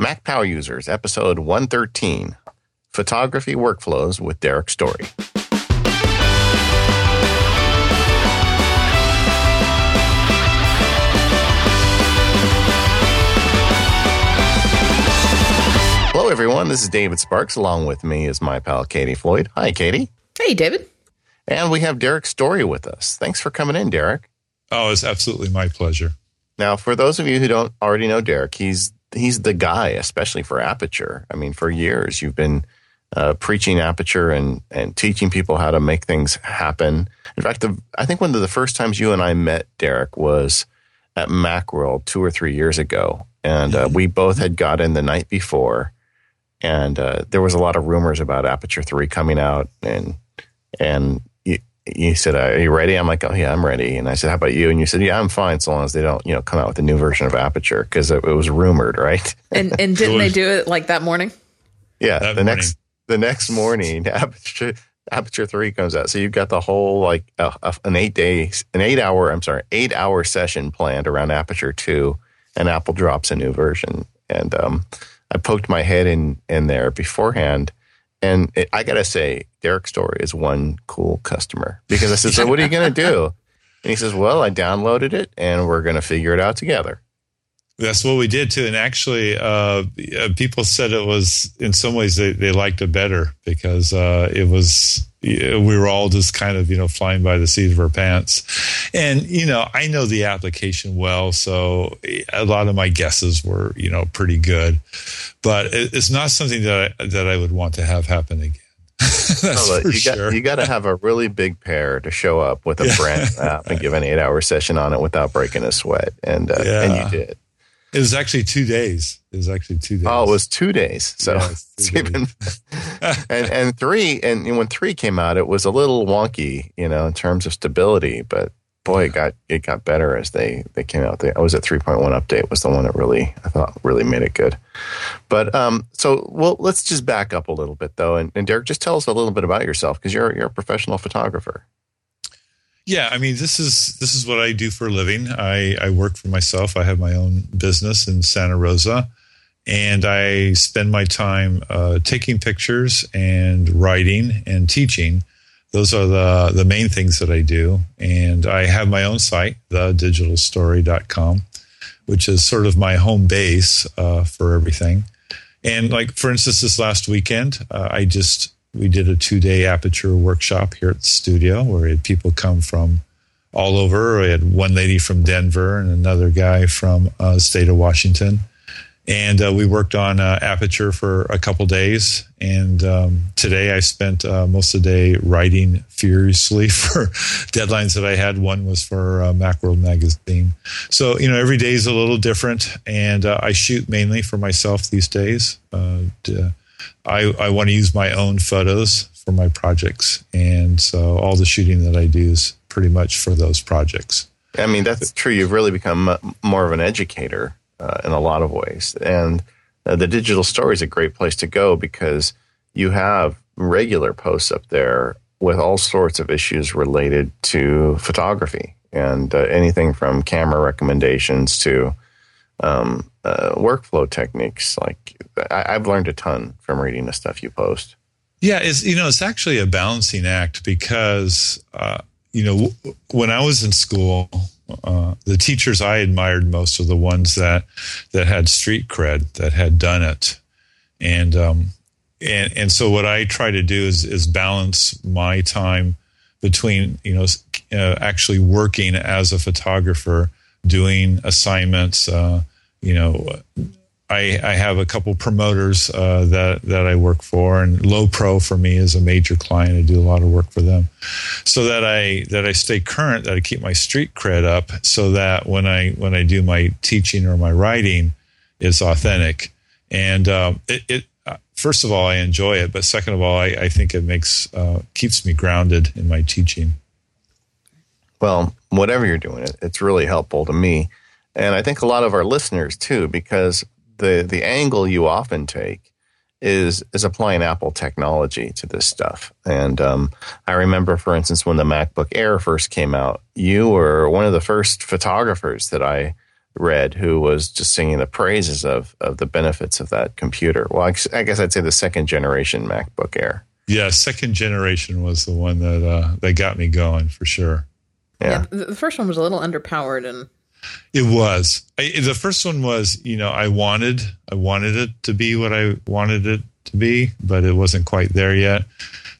Mac Power Users, Episode 113, Photography Workflows with Derrick Story. Hello, everyone. This is David Sparks. Along with me is my pal, Katie Floyd. Hi, Katie. Hey, David. And we have Derrick Story with us. Thanks for coming in, Derrick. Oh, it's absolutely my pleasure. Now, for those of you who don't already know Derrick, he's the guy, especially for Aperture. I mean, for years, you've been preaching Aperture and teaching people how to make things happen. In fact, I think one of the first times you and I met, Derrick, was at Macworld 2 or 3 years ago. And we both had got in the night before. And there was a lot of rumors about Aperture 3 coming out. And you said, are you ready? I'm like, oh, yeah, I'm ready. And I said, how about you? And you said, yeah, I'm fine, so long as they don't, you know, come out with a new version of Aperture, because it was rumored, right? And didn't they do it like that morning? Yeah, the next morning, Aperture 3 comes out. So you've got the whole, like, an eight-hour session planned around Aperture 2, and Apple drops a new version. And I poked my head in there beforehand. And I got to say, Derrick Story is one cool customer, because I said, so what are you going to do? And he says, well, I downloaded it and we're going to figure it out together. That's what we did, too. And actually, people said it was, in some ways, they liked it better, because we were all just kind of, you know, flying by the seat of our pants. And, you know, I know the application well, so a lot of my guesses were, you know, pretty good. But it's not something that I would want to have happen again. That's for sure. You got to have a really big pair to show up with a brand new app and give an 8-hour session on it without breaking a sweat. And you did. It was actually 2 days. Oh, it was 2 days. So yeah, it's even, and three. And when 3 came out, it was a little wonky, you know, in terms of stability. But boy, it got better as they came out. I was at 3.1 update was the one that really, I thought, really made it good. But let's just back up a little bit though, and Derrick, just tell us a little bit about yourself, because you're a professional photographer. Yeah, I mean, this is what I do for a living. I work for myself. I have my own business in Santa Rosa, and I spend my time taking pictures and writing and teaching. Those are the main things that I do. And I have my own site, thedigitalstory.com, which is sort of my home base for everything. And like, for instance, this last weekend, we did a 2-day Aperture workshop here at the studio, where we had people come from all over. We had one lady from Denver and another guy from the state of Washington. And we worked on Aperture for a couple days. And today I spent most of the day writing furiously for deadlines that I had. One was for Macworld magazine. So, you know, every day is a little different. And I shoot mainly for myself these days. I want to use my own photos for my projects. And so all the shooting that I do is pretty much for those projects. I mean, that's true. You've really become more of an educator in a lot of ways. And the Digital Story is a great place to go, because you have regular posts up there with all sorts of issues related to photography, and anything from camera recommendations to workflow techniques. Like, I've learned a ton from reading the stuff you post. Yeah, it's actually a balancing act, because when I was in school, the teachers I admired most are the ones that had street cred, that had done it, and so what I try to do is balance my time between actually working as a photographer, doing assignments. I have a couple promoters that I work for, and Lowepro for me is a major client. I do a lot of work for them, so that I stay current, that I keep my street cred up, so that when I do my teaching or my writing, it's authentic. And first of all, I enjoy it, but second of all, I think it keeps me grounded in my teaching. Well, whatever you're doing, it's really helpful to me. And I think a lot of our listeners, too, because the angle you often take is applying Apple technology to this stuff. And I remember, for instance, when the MacBook Air first came out, you were one of the first photographers that I read, who was just singing the praises of the benefits of that computer. Well, I guess I'd say the second generation MacBook Air. Yeah, second generation was the one that got me going for sure. Yeah. The first one was a little underpowered, and it was. The first one was, you know, I wanted it to be what I wanted it to be, but it wasn't quite there yet.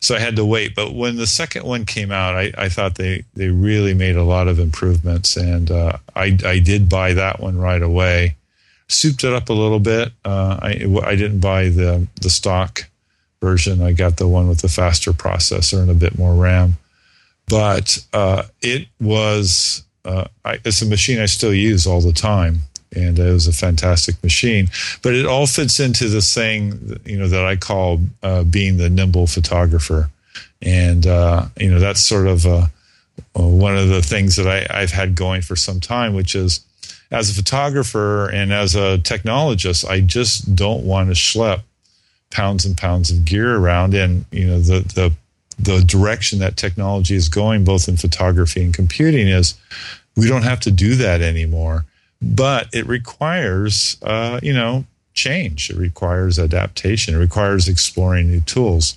So I had to wait. But when the second one came out, I thought they really made a lot of improvements, and I did buy that one right away. Souped it up a little bit. I didn't buy the stock version. I got the one with the faster processor and a bit more RAM. But it was it's a machine I still use all the time, and it was a fantastic machine. But it all fits into this thing, you know, that I call being the nimble photographer, and you know, that's sort of one of the things that I've had going for some time, which is as a photographer and as a technologist, I just don't want to schlep pounds and pounds of gear around. And you know, the direction that technology is going, both in photography and computing, is we don't have to do that anymore. But it requires, you know, change. It requires adaptation. It requires exploring new tools.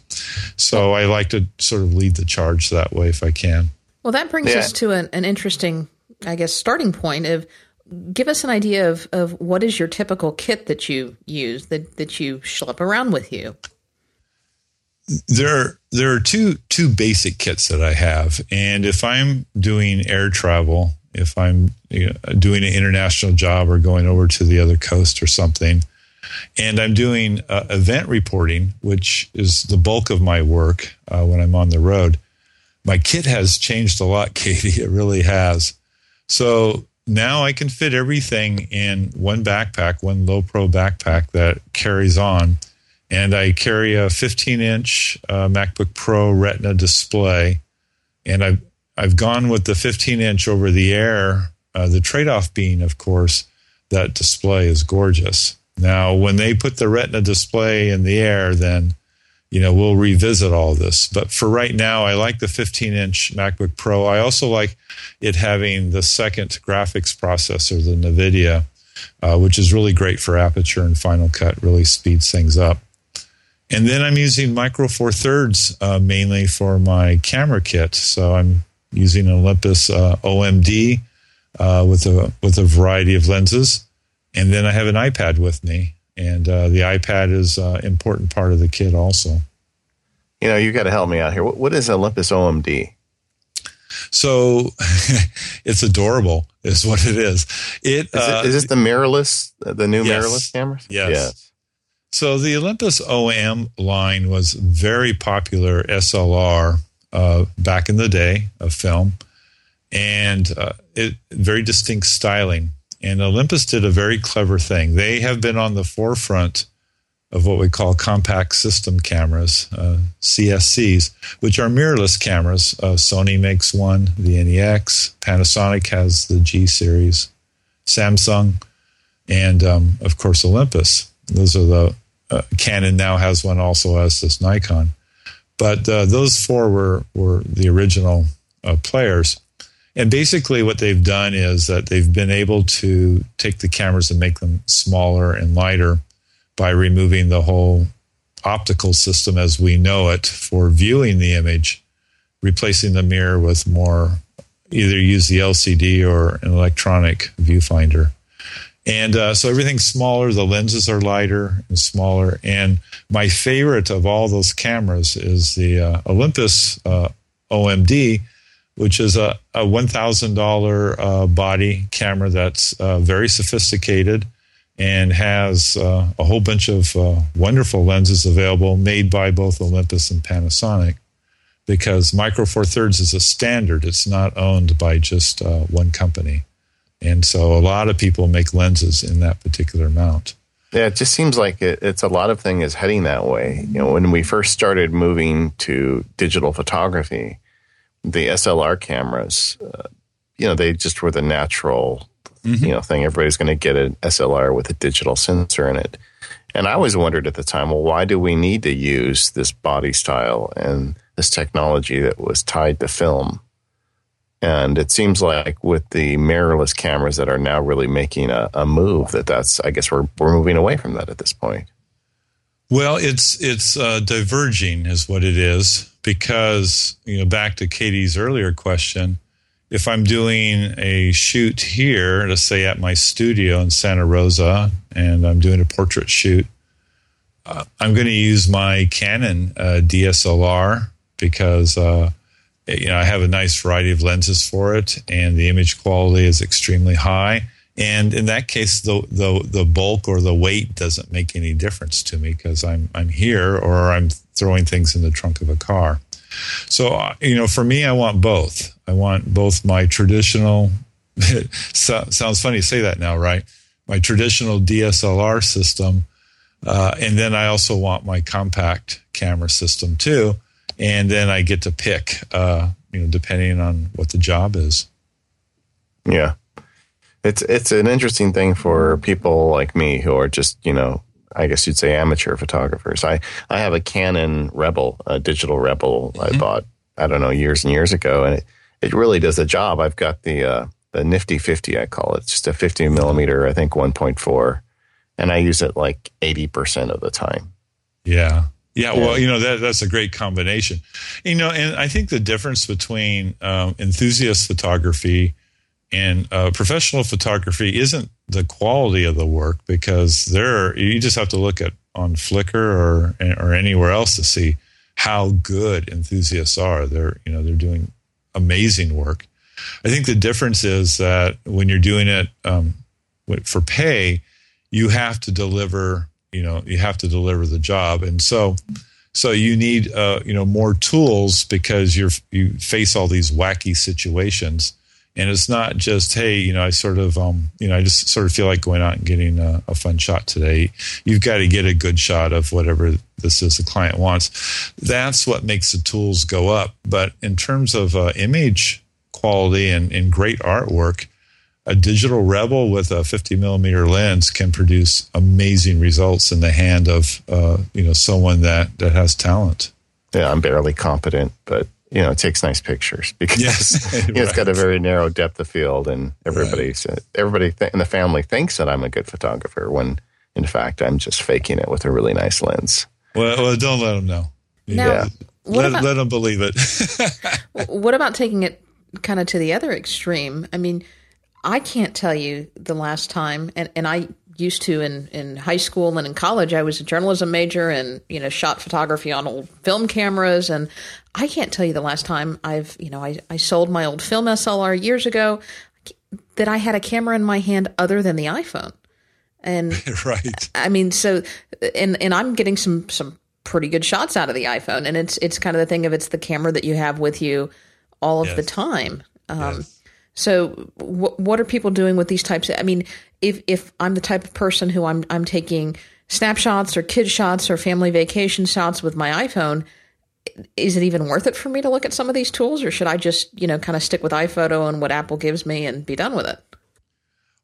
So I like to sort of lead the charge that way if I can. Well, that brings us to an interesting, I guess, starting point of, give us an idea of what is your typical kit that you use, that you schlep around with you. There are two basic kits that I have. And if I'm doing air travel, if I'm doing an international job or going over to the other coast or something, and I'm doing event reporting, which is the bulk of my work when I'm on the road, my kit has changed a lot, Katie. It really has. So now I can fit everything in one backpack, one Lowepro backpack that carries on. And I carry a 15-inch MacBook Pro Retina display, and I've gone with the 15-inch over the Air, the trade-off being, of course, that display is gorgeous. Now, when they put the Retina display in the Air, then, you know, we'll revisit all this. But for right now, I like the 15-inch MacBook Pro. I also like it having the second graphics processor, the NVIDIA, which is really great for Aperture and Final Cut, really speeds things up. And then I'm using Micro Four Thirds mainly for my camera kit. So I'm using an Olympus OM-D with a variety of lenses. And then I have an iPad with me. And the iPad is an important part of the kit also. You know, you've got to help me out here. What is Olympus OM-D? So it's adorable is what it is. Is this the mirrorless, the new mirrorless cameras? Yes. So the Olympus OM line was very popular SLR back in the day of film, and very distinct styling. And Olympus did a very clever thing. They have been on the forefront of what we call compact system cameras, CSCs, which are mirrorless cameras. Sony makes one, the NEX. Panasonic has the G series, Samsung, and of course Olympus. Those are the Canon now has one, also as this Nikon. But those four were the original players. And basically what they've done is that they've been able to take the cameras and make them smaller and lighter by removing the whole optical system as we know it for viewing the image, replacing the mirror with more, either use the LCD or an electronic viewfinder. And so everything's smaller. The lenses are lighter and smaller. And my favorite of all those cameras is the Olympus OM-D, which is a $1,000 body camera that's very sophisticated and has a whole bunch of wonderful lenses available, made by both Olympus and Panasonic, because Micro Four Thirds is a standard. It's not owned by just one company. And so a lot of people make lenses in that particular mount. Yeah, it just seems like it's a lot of things is heading that way. You know, when we first started moving to digital photography, the SLR cameras, you know, they just were the natural, you know, thing. Everybody's going to get an SLR with a digital sensor in it. And I always wondered at the time, well, why do we need to use this body style and this technology that was tied to film? And it seems like with the mirrorless cameras that are now really making a move, that's I guess we're moving away from that at this point. Well, it's diverging is what it is, because back to Katie's earlier question, if I'm doing a shoot here, let's say at my studio in Santa Rosa, and I'm doing a portrait shoot, I'm going to use my Canon DSLR because I have a nice variety of lenses for it, and the image quality is extremely high. And in that case, the bulk or the weight doesn't make any difference to me because I'm here or I'm throwing things in the trunk of a car. So for me, I want both. I want both my traditional. Sounds funny to say that now, right? My traditional DSLR system, and then I also want my compact camera system too. And then I get to pick, depending on what the job is. Yeah. It's an interesting thing for people like me who are just, I guess you'd say amateur photographers. I have a Canon Rebel, a digital Rebel I bought, I don't know, years and years ago. And it really does the job. I've got the nifty 50, I call it. Just a 50 millimeter, I think 1.4. And I use it like 80% of the time. Yeah. Yeah, well, that's a great combination. And I think the difference between enthusiast photography and professional photography isn't the quality of the work, because you just have to look on Flickr or anywhere else to see how good enthusiasts are. They're doing amazing work. I think the difference is that when you're doing it for pay, you have to deliver. You have to deliver the job, and so you need more tools because you face all these wacky situations, and it's not just I just sort of feel like going out and getting a fun shot today. You've got to get a good shot of whatever this is the client wants. That's what makes the tools go up. But in terms of image quality and great artwork, a digital Rebel with a 50 millimeter lens can produce amazing results in the hand of someone that has talent. Yeah, I'm barely competent, but it takes nice pictures because yes. Right. It's got a very narrow depth of field, and everybody in the family thinks that I'm a good photographer when in fact I'm just faking it with a really nice lens. Well, don't let them know. Yeah, let them believe it. What about taking it kind of to the other extreme? I mean, I can't tell you the last time, and I used to in high school and in college, I was a journalism major and, shot photography on old film cameras. And I can't tell you the last time I sold my old film SLR years ago that I had a camera in my hand other than the iPhone. And right. I mean, so, and I'm getting some pretty good shots out of the iPhone, and it's kind of the thing of it's the camera that you have with you all of the time. Yes. So what are people doing with these types? I mean, if I'm the type of person who I'm taking snapshots or kid shots or family vacation shots with my iPhone, is it even worth it for me to look at some of these tools, or should I just, kind of stick with iPhoto and what Apple gives me and be done with it?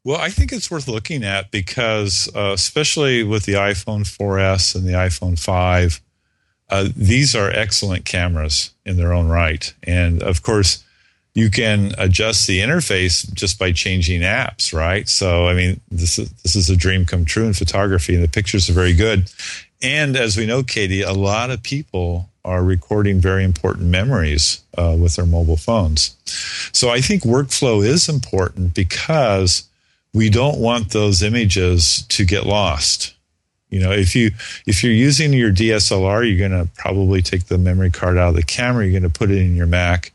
Well, I think it's worth looking at because especially with the iPhone 4S and the iPhone 5, these are excellent cameras in their own right. And of course, you can adjust the interface just by changing apps, right? So, I mean, this is a dream come true in photography, and the pictures are very good. And as we know, Katie, a lot of people are recording very important memories with their mobile phones. So I think workflow is important because we don't want those images to get lost. If you're using your DSLR, you're going to probably take the memory card out of the camera. You're going to put it in your Mac.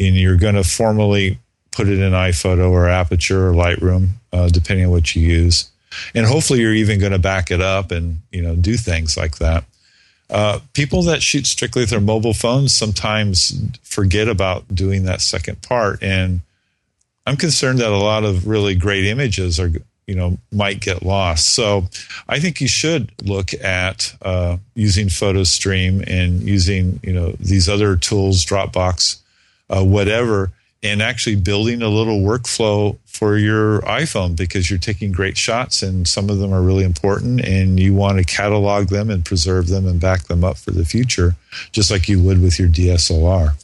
And you're going to formally put it in iPhoto or Aperture or Lightroom, depending on what you use. And hopefully you're even going to back it up and, do things like that. People that shoot strictly with their mobile phones sometimes forget about doing that second part. And I'm concerned that a lot of really great images are, might get lost. So I think you should look at using PhotoStream and using, these other tools, Dropbox, whatever, and actually building a little workflow for your iPhone because you're taking great shots and some of them are really important and you want to catalog them and preserve them and back them up for the future, just like you would with your DSLR.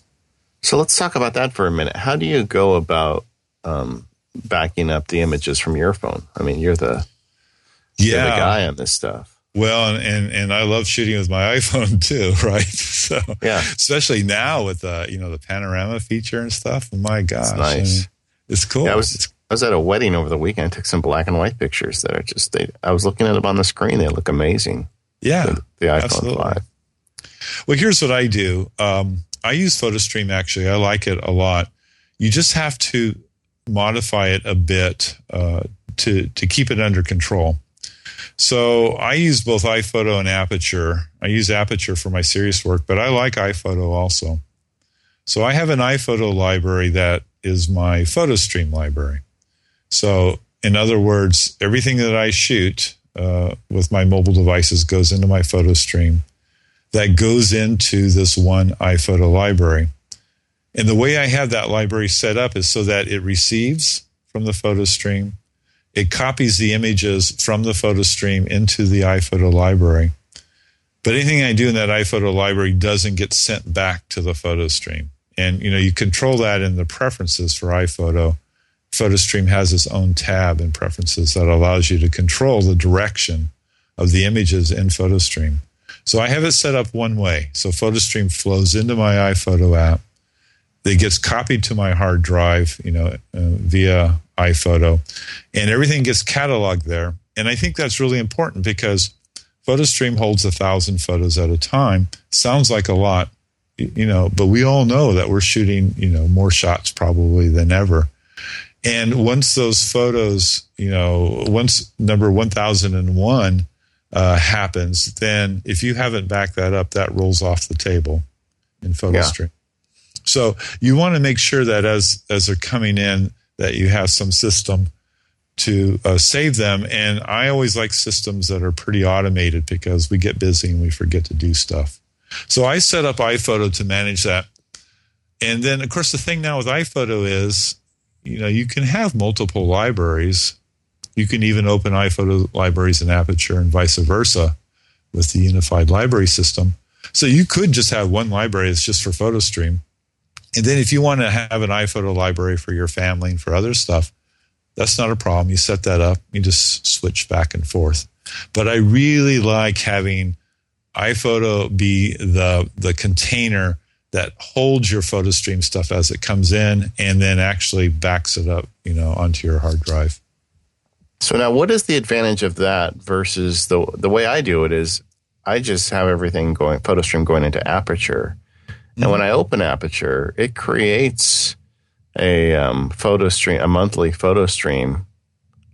So let's talk about that for a minute. How do you go about backing up the images from your phone? I mean, you're the guy on this stuff. Well, and I love shooting with my iPhone too, right? So yeah, especially now with the panorama feature and stuff. Oh my gosh, it's nice. And it's cool. Yeah, I was at a wedding over the weekend. I took some black and white pictures that are just. I was looking at them on the screen. They look amazing. Yeah, the iPhone absolutely. 5. Well, here's what I do. I use PhotoStream actually. I like it a lot. You just have to modify it a bit to keep it under control. So I use both iPhoto and Aperture. I use Aperture for my serious work, but I like iPhoto also. So I have an iPhoto library that is my PhotoStream library. So in other words, everything that I shoot with my mobile devices goes into my PhotoStream. That goes into this one iPhoto library. And the way I have that library set up is so that it receives from the photo stream. It copies the images from the photo stream into the iPhoto library. But anything I do in that iPhoto library doesn't get sent back to the photo stream. And, you control that in the preferences for iPhoto. PhotoStream has its own tab in preferences that allows you to control the direction of the images in PhotoStream. So I have it set up one way. So PhotoStream flows into my iPhoto app. It gets copied to my hard drive, via iPhoto. And everything gets cataloged there. And I think that's really important because PhotoStream holds 1,000 photos at a time. Sounds like a lot, but we all know that we're shooting, more shots probably than ever. And once those photos, once number 1001 happens, then if you haven't backed that up, that rolls off the table in PhotoStream. Yeah. So you want to make sure that as they're coming in, that you have some system to save them. And I always like systems that are pretty automated because we get busy and we forget to do stuff. So I set up iPhoto to manage that. And then, of course, the thing now with iPhoto is, you can have multiple libraries. You can even open iPhoto libraries in Aperture and vice versa with the unified library system. So you could just have one library that's just for PhotoStream. And then if you want to have an iPhoto library for your family and for other stuff, that's not a problem. You set that up. You just switch back and forth. But I really like having iPhoto be the container that holds your PhotoStream stuff as it comes in and then actually backs it up, onto your hard drive. So now what is the advantage of that versus the way I do it is I just have everything going, PhotoStream going into Aperture. And when I open Aperture, it creates a a monthly PhotoStream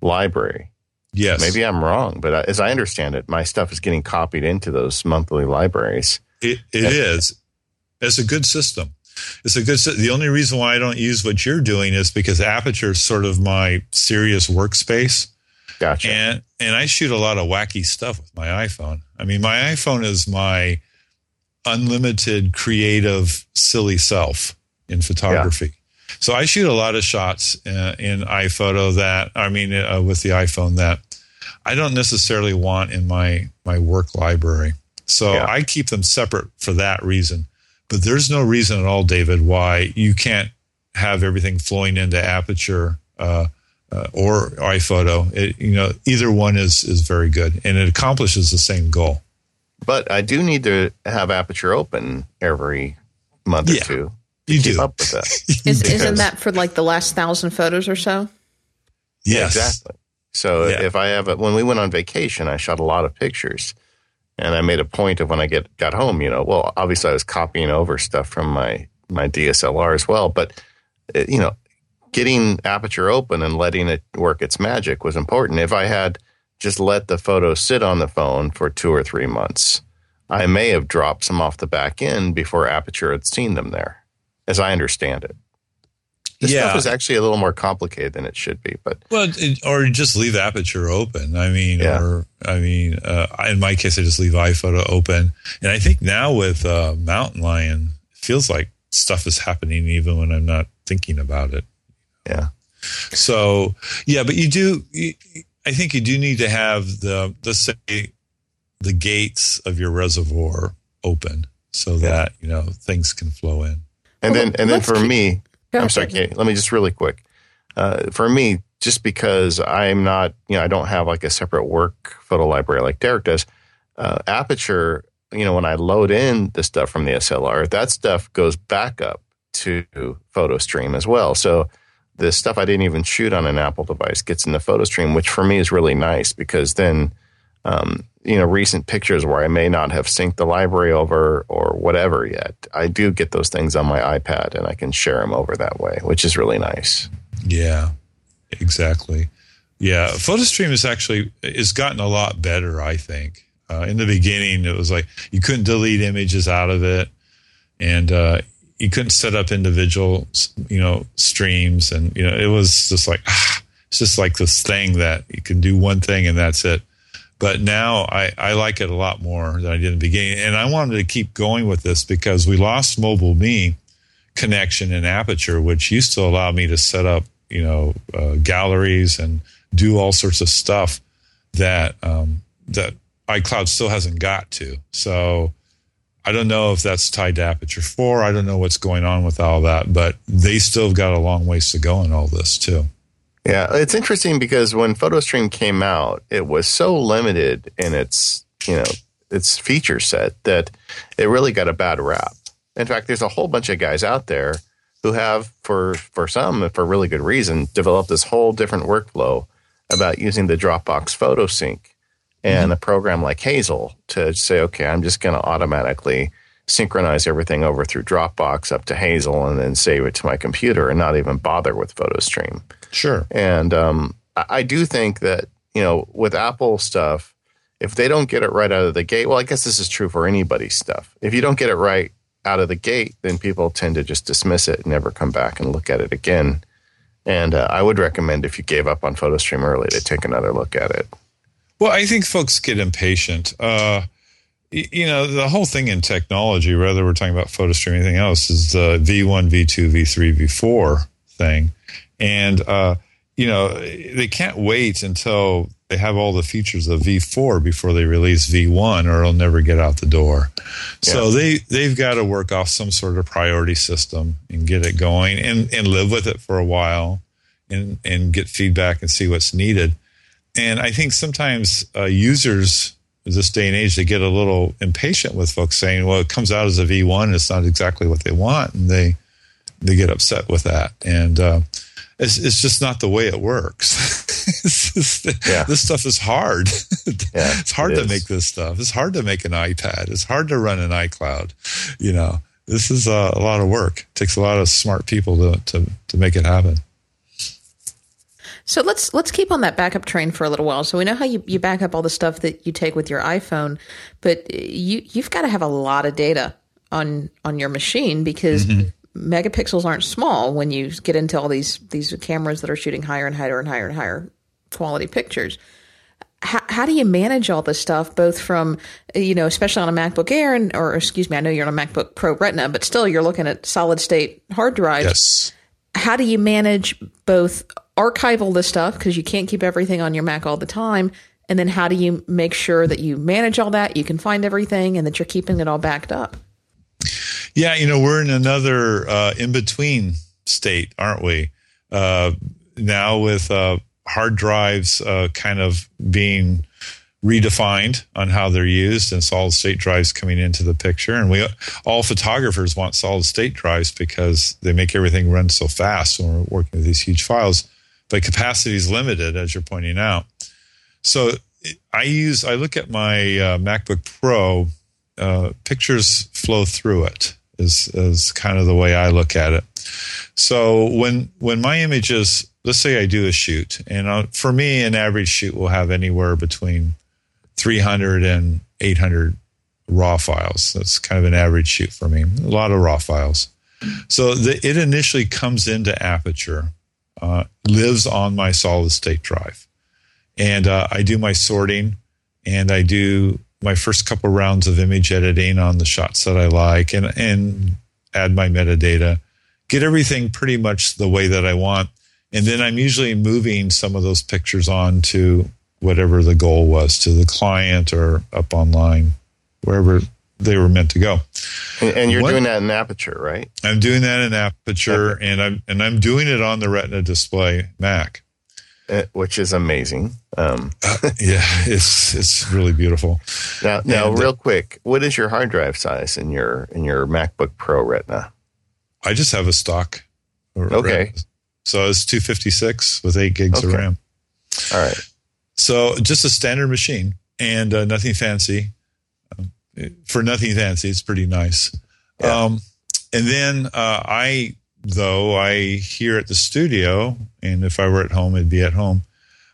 library. Yes. Maybe I'm wrong, but as I understand it, my stuff is getting copied into those monthly libraries. It is. It's a good system. The only reason why I don't use what you're doing is because Aperture is sort of my serious workspace. Gotcha. And I shoot a lot of wacky stuff with my iPhone. I mean, my iPhone is my unlimited, creative, silly self in photography. Yeah. So I shoot a lot of shots in iPhoto with the iPhone that I don't necessarily want in my work library. So yeah. I keep them separate for that reason. But there's no reason at all, David, why you can't have everything flowing into Aperture or iPhoto. Either one is very good, and it accomplishes the same goal. But I do need to have Aperture open every month or two. You do. Keep up with that. Isn't that for like the last 1,000 photos or so? Yes. Exactly. So if I have when we went on vacation, I shot a lot of pictures. And I made a point of when I got home, obviously I was copying over stuff from my DSLR as well. But, getting Aperture open and letting it work its magic was important. If I had just let the photo sit on the phone for 2 or 3 months, I may have dropped some off the back end before Aperture had seen them there, as I understand it. This stuff is actually a little more complicated than it should be, but or just leave Aperture open. In my case, I just leave iPhoto open, and I think now with Mountain Lion, it feels like stuff is happening even when I'm not thinking about it. Yeah. So but you do. I think you do need to have the gates of your reservoir open so that things can flow in. And then for me, I'm sorry, Katie, let me just really quick. For me, just because I'm not, I don't have like a separate work photo library like Derrick does, Aperture, when I load in the stuff from the SLR, that stuff goes back up to PhotoStream as well. So the stuff I didn't even shoot on an Apple device gets into PhotoStream, which for me is really nice because then, recent pictures where I may not have synced the library over or whatever yet, I do get those things on my iPad and I can share them over that way, which is really nice. Yeah, exactly. Yeah, PhotoStream is gotten a lot better, I think. In the beginning, it was like you couldn't delete images out of it, and you couldn't set up individual, streams, and it was just like it's just like this thing that you can do one thing and that's it. But now I like it a lot more than I did in the beginning, and I wanted to keep going with this because we lost Mobile Me connection in Aperture, which used to allow me to set up galleries and do all sorts of stuff that that iCloud still hasn't got to. So I don't know if that's tied to Aperture 4. I don't know what's going on with all that, but they still have got a long ways to go in all this too. Yeah, it's interesting because when PhotoStream came out, it was so limited in its feature set that it really got a bad rap. In fact, there's a whole bunch of guys out there who have, for really good reason, developed this whole different workflow about using the Dropbox photo sync and a program like Hazel to say, okay, I'm just going to automatically synchronize everything over through Dropbox up to Hazel and then save it to my computer and not even bother with PhotoStream. Sure. And I do think that, with Apple stuff, if they don't get it right out of the gate, well, I guess this is true for anybody's stuff. If you don't get it right out of the gate, then people tend to just dismiss it and never come back and look at it again. And I would recommend if you gave up on PhotoStream early to take another look at it. Well, I think folks get impatient. The whole thing in technology, whether we're talking about PhotoStream or anything else, is the V1, V2, V3, V4 thing. And, they can't wait until they have all the features of V4 before they release V1 or it'll never get out the door. Yeah. So they've got to work off some sort of priority system and get it going and live with it for a while and get feedback and see what's needed. And I think sometimes users this day and age, they get a little impatient with folks saying, well, it comes out as a V1 and it's not exactly what they want. And they get upset with that. And it's just not the way it works. This stuff is hard. It's hard to make this stuff. It's hard to make an iPad. It's hard to run an iCloud. This is a lot of work. It takes a lot of smart people to make it happen. So let's keep on that backup train for a little while. So we know how you back up all the stuff that you take with your iPhone, but you've got to have a lot of data on your machine because megapixels aren't small when you get into all these cameras that are shooting higher and higher and higher and higher quality pictures. How do you manage all this stuff, both from, especially on a MacBook Air or I know you're on a MacBook Pro Retina, but still you're looking at solid state hard drives. Yes. How do you manage both archive all this stuff because you can't keep everything on your Mac all the time? And then how do you make sure that you manage all that, you can find everything, and that you're keeping it all backed up? Yeah, we're in another in-between state, aren't we? Now with hard drives kind of being redefined on how they're used and solid-state drives coming into the picture. And all photographers want solid-state drives because they make everything run so fast when we're working with these huge files. But capacity is limited, as you're pointing out. So I look at my MacBook Pro, pictures flow through it is kind of the way I look at it. So when my images, let's say I do a shoot, and for me, an average shoot will have anywhere between 300 and 800 raw files. That's kind of an average shoot for me. A lot of raw files. So it initially comes into Aperture. Lives on my solid-state drive. And I do my sorting, and I do my first couple rounds of image editing on the shots that I like and add my metadata, get everything pretty much the way that I want. And then I'm usually moving some of those pictures on to whatever the goal was, to the client or up online, wherever they were meant to go. And you're doing that in Aperture, right? I'm doing that in Aperture, and I'm doing it on the Retina display Mac, which is amazing. Yeah, it's really beautiful. Now, real quick, what is your hard drive size in your MacBook Pro Retina? I just have a stock. Okay. So it's 256 with 8 gigs of RAM. All right. So just a standard machine and nothing fancy. For nothing fancy, it's pretty nice. Yeah. And then I here at the studio, and if I were at home, it'd be at home.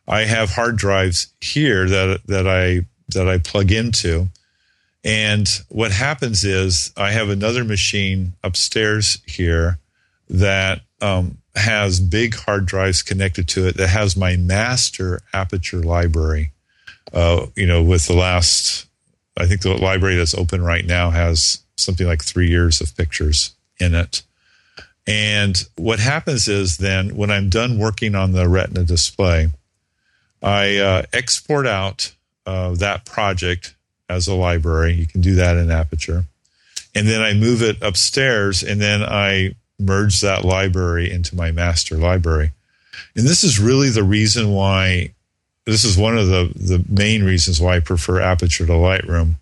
I have hard drives here that I plug into. And what happens is I have another machine upstairs here that has big hard drives connected to it that has my master Aperture library. With the last, I think the library that's open right now has something like 3 years of pictures in it. And what happens is then when I'm done working on the Retina display, I export out that project as a library. You can do that in Aperture. And then I move it upstairs, and then I merge that library into my master library. And this is really the reason why, this is one of the main reasons why I prefer Aperture to Lightroom.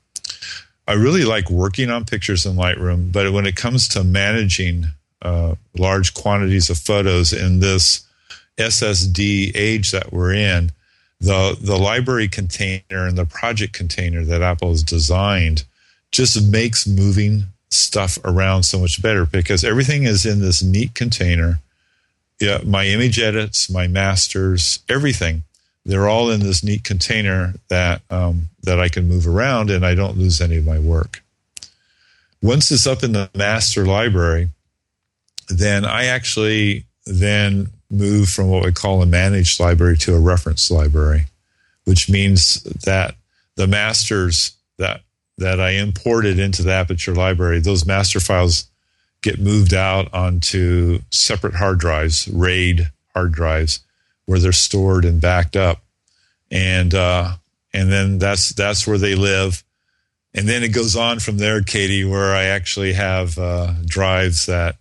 I really like working on pictures in Lightroom, but when it comes to managing large quantities of photos in this SSD age that we're in, the library container and the project container that Apple has designed just makes moving stuff around so much better because everything is in this neat container. Yeah, my image edits, my masters, everything, they're all in this neat container that I can move around and I don't lose any of my work. Once it's up in the master library, then I actually then move from what we call a managed library to a reference library, which means that the masters that I imported into the Aperture library, those master files get moved out onto separate hard drives, RAID hard drives, where they're stored and backed up. And then that's where they live. And then it goes on from there, Katie, where I actually have drives that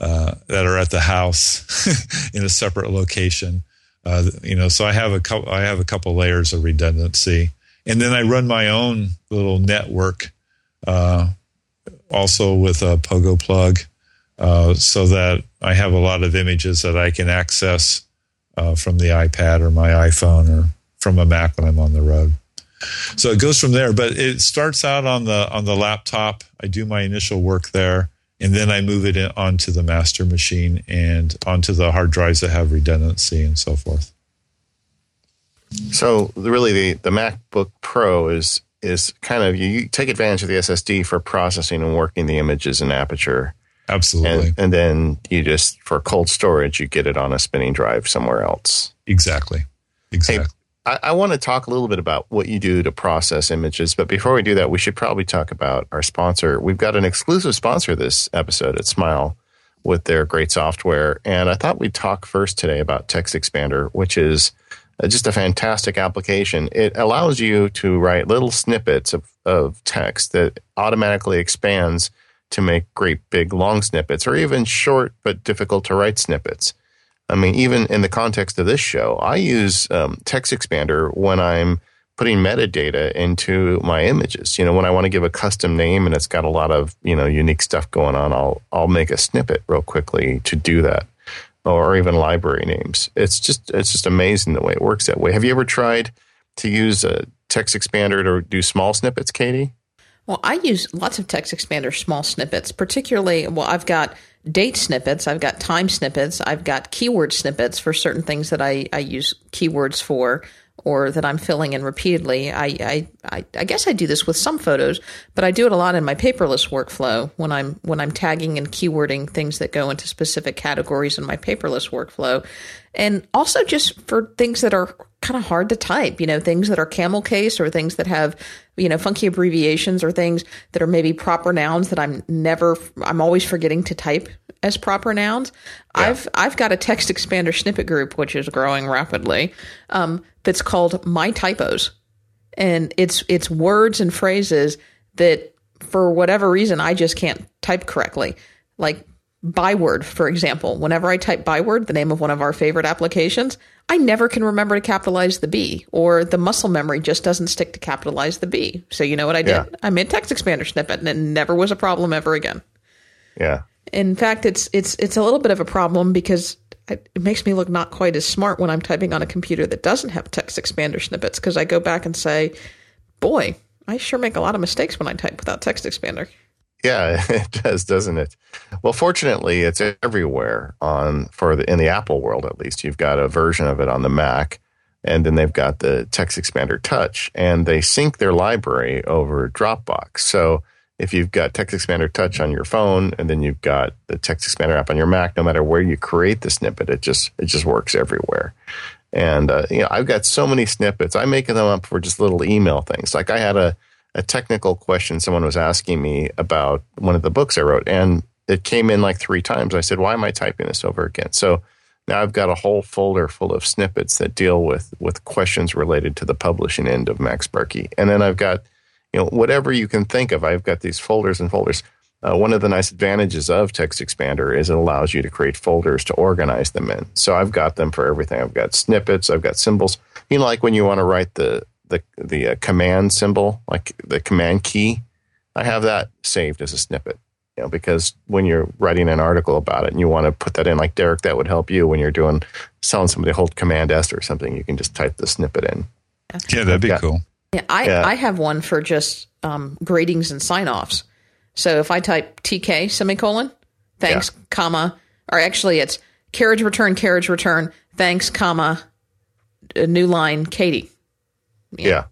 are at the house in a separate location, So I have a couple layers of redundancy, and then I run my own little network, also with a Pogo plug, so that I have a lot of images that I can access from the iPad or my iPhone or from a Mac when I'm on the road. So it goes from there, but it starts out on the laptop. I do my initial work there. And then I move it onto the master machine and onto the hard drives that have redundancy and so forth. So really the MacBook Pro is kind of, you take advantage of the SSD for processing and working the images in Aperture. Absolutely. And then you just, for cold storage, you get it on a spinning drive somewhere else. Exactly. Hey, I want to talk a little bit about what you do to process images, but before we do that, we should probably talk about our sponsor. We've got an exclusive sponsor this episode at Smile with their great software, and I thought we'd talk first today about Text Expander, which is just a fantastic application. It allows you to write little snippets of text that automatically expands to make great big long snippets or even short but difficult to write snippets. I mean, even in the context of this show, I use Text Expander when I'm putting metadata into my images. You know, when I want to give a custom name and it's got a lot of, unique stuff going on, I'll make a snippet real quickly to do that, or even library names. It's just amazing the way it works that way. Have you ever tried to use a Text Expander to do small snippets, Katie? Well, I use lots of Text Expander small snippets, particularly, I've got date snippets, I've got time snippets, I've got keyword snippets for certain things that I use keywords for or that I'm filling in repeatedly. I guess I do this with some photos, but I do it a lot in my paperless workflow when I'm tagging and keywording things that go into specific categories in my paperless workflow. And also just for things that are kind of hard to type, things that are camel case or things that have, funky abbreviations or things that are maybe proper nouns that I'm always forgetting to type as proper nouns. Yeah. I've got a Text Expander snippet group, which is growing rapidly, that's called My Typos. And it's words and phrases that for whatever reason, I just can't type correctly. Like Byword, for example. Whenever I type Byword, the name of one of our favorite applications, I never can remember to capitalize the B, or the muscle memory just doesn't stick to capitalize the B. So you know what I did? Yeah. I made Text Expander snippet, and it never was a problem ever again. Yeah. In fact, it's a little bit of a problem because it makes me look not quite as smart when I'm typing on a computer that doesn't have Text Expander snippets, because I go back and say, boy, I sure make a lot of mistakes when I type without Text Expander. Yeah, it does, doesn't it? Well, fortunately, it's everywhere in the Apple world, at least. You've got a version of it on the Mac, and then they've got the Text Expander Touch, and they sync their library over Dropbox. So if you've got Text Expander Touch on your phone, and then you've got the Text Expander app on your Mac, no matter where you create the snippet, it just works everywhere. And I've got so many snippets. I'm making them up for just little email things. Like I had a technical question someone was asking me about one of the books I wrote, and it came in like 3 times. I said, why am I typing this over again? So now I've got a whole folder full of snippets that deal with questions related to the publishing end of Max Berkey. And then I've got, whatever you can think of, I've got these folders and folders. One of the nice advantages of Text Expander is it allows you to create folders to organize them in. So I've got them for everything. I've got snippets, I've got symbols. Like when you want to write the command symbol, like the command key, I have that saved as a snippet, because when you're writing an article about it and you want to put that in, like Derek, that would help you when you're telling somebody to hold command S or something, you can just type the snippet in. Yeah, that'd be cool. Yeah, I have one for just gradings and sign-offs. So if I type TK, semicolon, thanks, comma, or actually it's carriage return, thanks, comma, a new line, Katie. Yeah.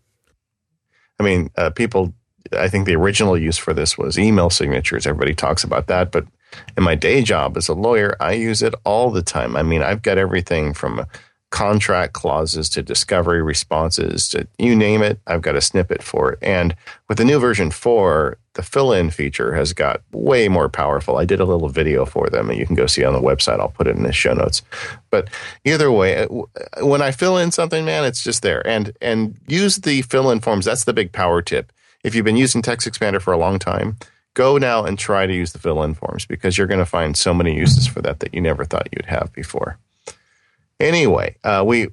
I mean, I think the original use for this was email signatures. Everybody talks about that. But in my day job as a lawyer, I use it all the time. I mean, I've got everything from contract clauses to discovery responses to you name it. I've got a snippet for it. And with the new version 4, the fill-in feature has got way more powerful. I did a little video for them, and you can go see it on the website. I'll put it in the show notes. But either way, when I fill in something, man, it's just there. And use the fill-in forms. That's the big power tip. If you've been using Text Expander for a long time, go now and try to use the fill-in forms, because you're going to find so many uses for that you never thought you'd have before. Anyway,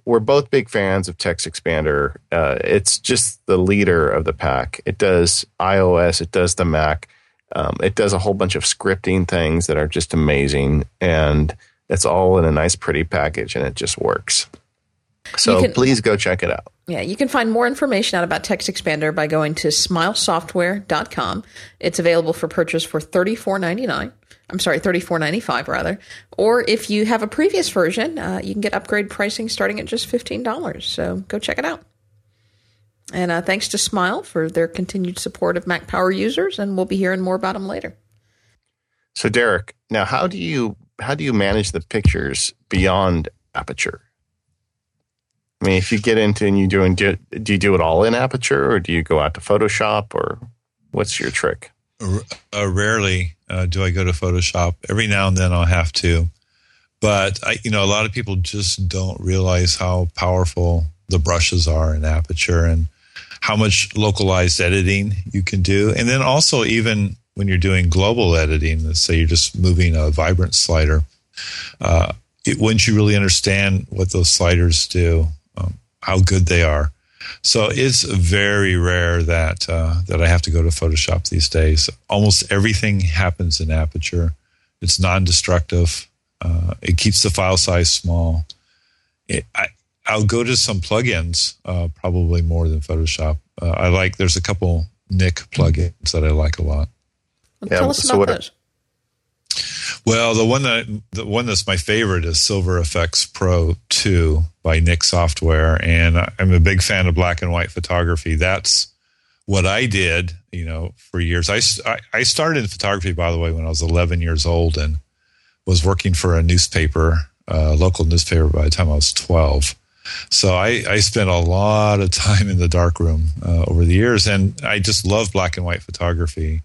we're both big fans of Text Expander. It's just the leader of the pack. It does iOS. It does the Mac. It does a whole bunch of scripting things that are just amazing. And it's all in a nice, pretty package, and it just works. So please go check it out. Yeah, you can find more information out about Text Expander by going to smilesoftware.com. It's available for purchase for $34.99. I'm sorry, $34.95 rather. Or if you have a previous version, you can get upgrade pricing starting at just $15. So go check it out. And thanks to Smile for their continued support of Mac Power users, and we'll be hearing more about them later. So Derek, now how do you manage the pictures beyond Aperture? I mean, if you get into and do you do it all in Aperture, or do you go out to Photoshop, or what's your trick? Rarely do I go to Photoshop. Every now and then I'll have to. But, a lot of people just don't realize how powerful the brushes are in Aperture and how much localized editing you can do. And then also even when you're doing global editing, let's say you're just moving a vibrance slider, once you really understand what those sliders do, how good they are. So it's very rare that I have to go to Photoshop these days. Almost everything happens in Aperture. It's non-destructive. It keeps the file size small. I'll go to some plugins, probably more than Photoshop. There's a couple Nik plugins that I like a lot. Tell us about those. Well, the one that's my favorite is Silver Effects Pro 2 by Nik Software, and I'm a big fan of black and white photography. That's what I did, for years. I started in photography, by the way, when I was 11 years old, and was working for a newspaper, local newspaper, by the time I was 12. So I spent a lot of time in the darkroom over the years, and I just love black and white photography.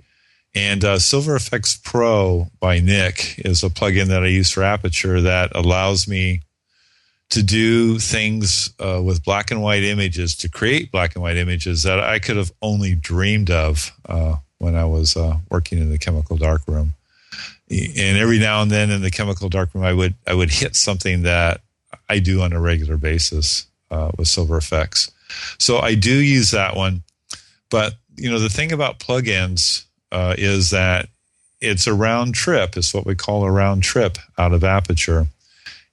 And Silver Effects Pro by Nik is a plugin that I use for Aperture that allows me to do things with black and white images, to create black and white images that I could have only dreamed of when I was working in the chemical darkroom. And every now and then in the chemical darkroom, I would hit something that I do on a regular basis with Silver Effects. So I do use that one. But, you know, the thing about plugins is that it's a round trip. It's what we call a round trip out of Aperture.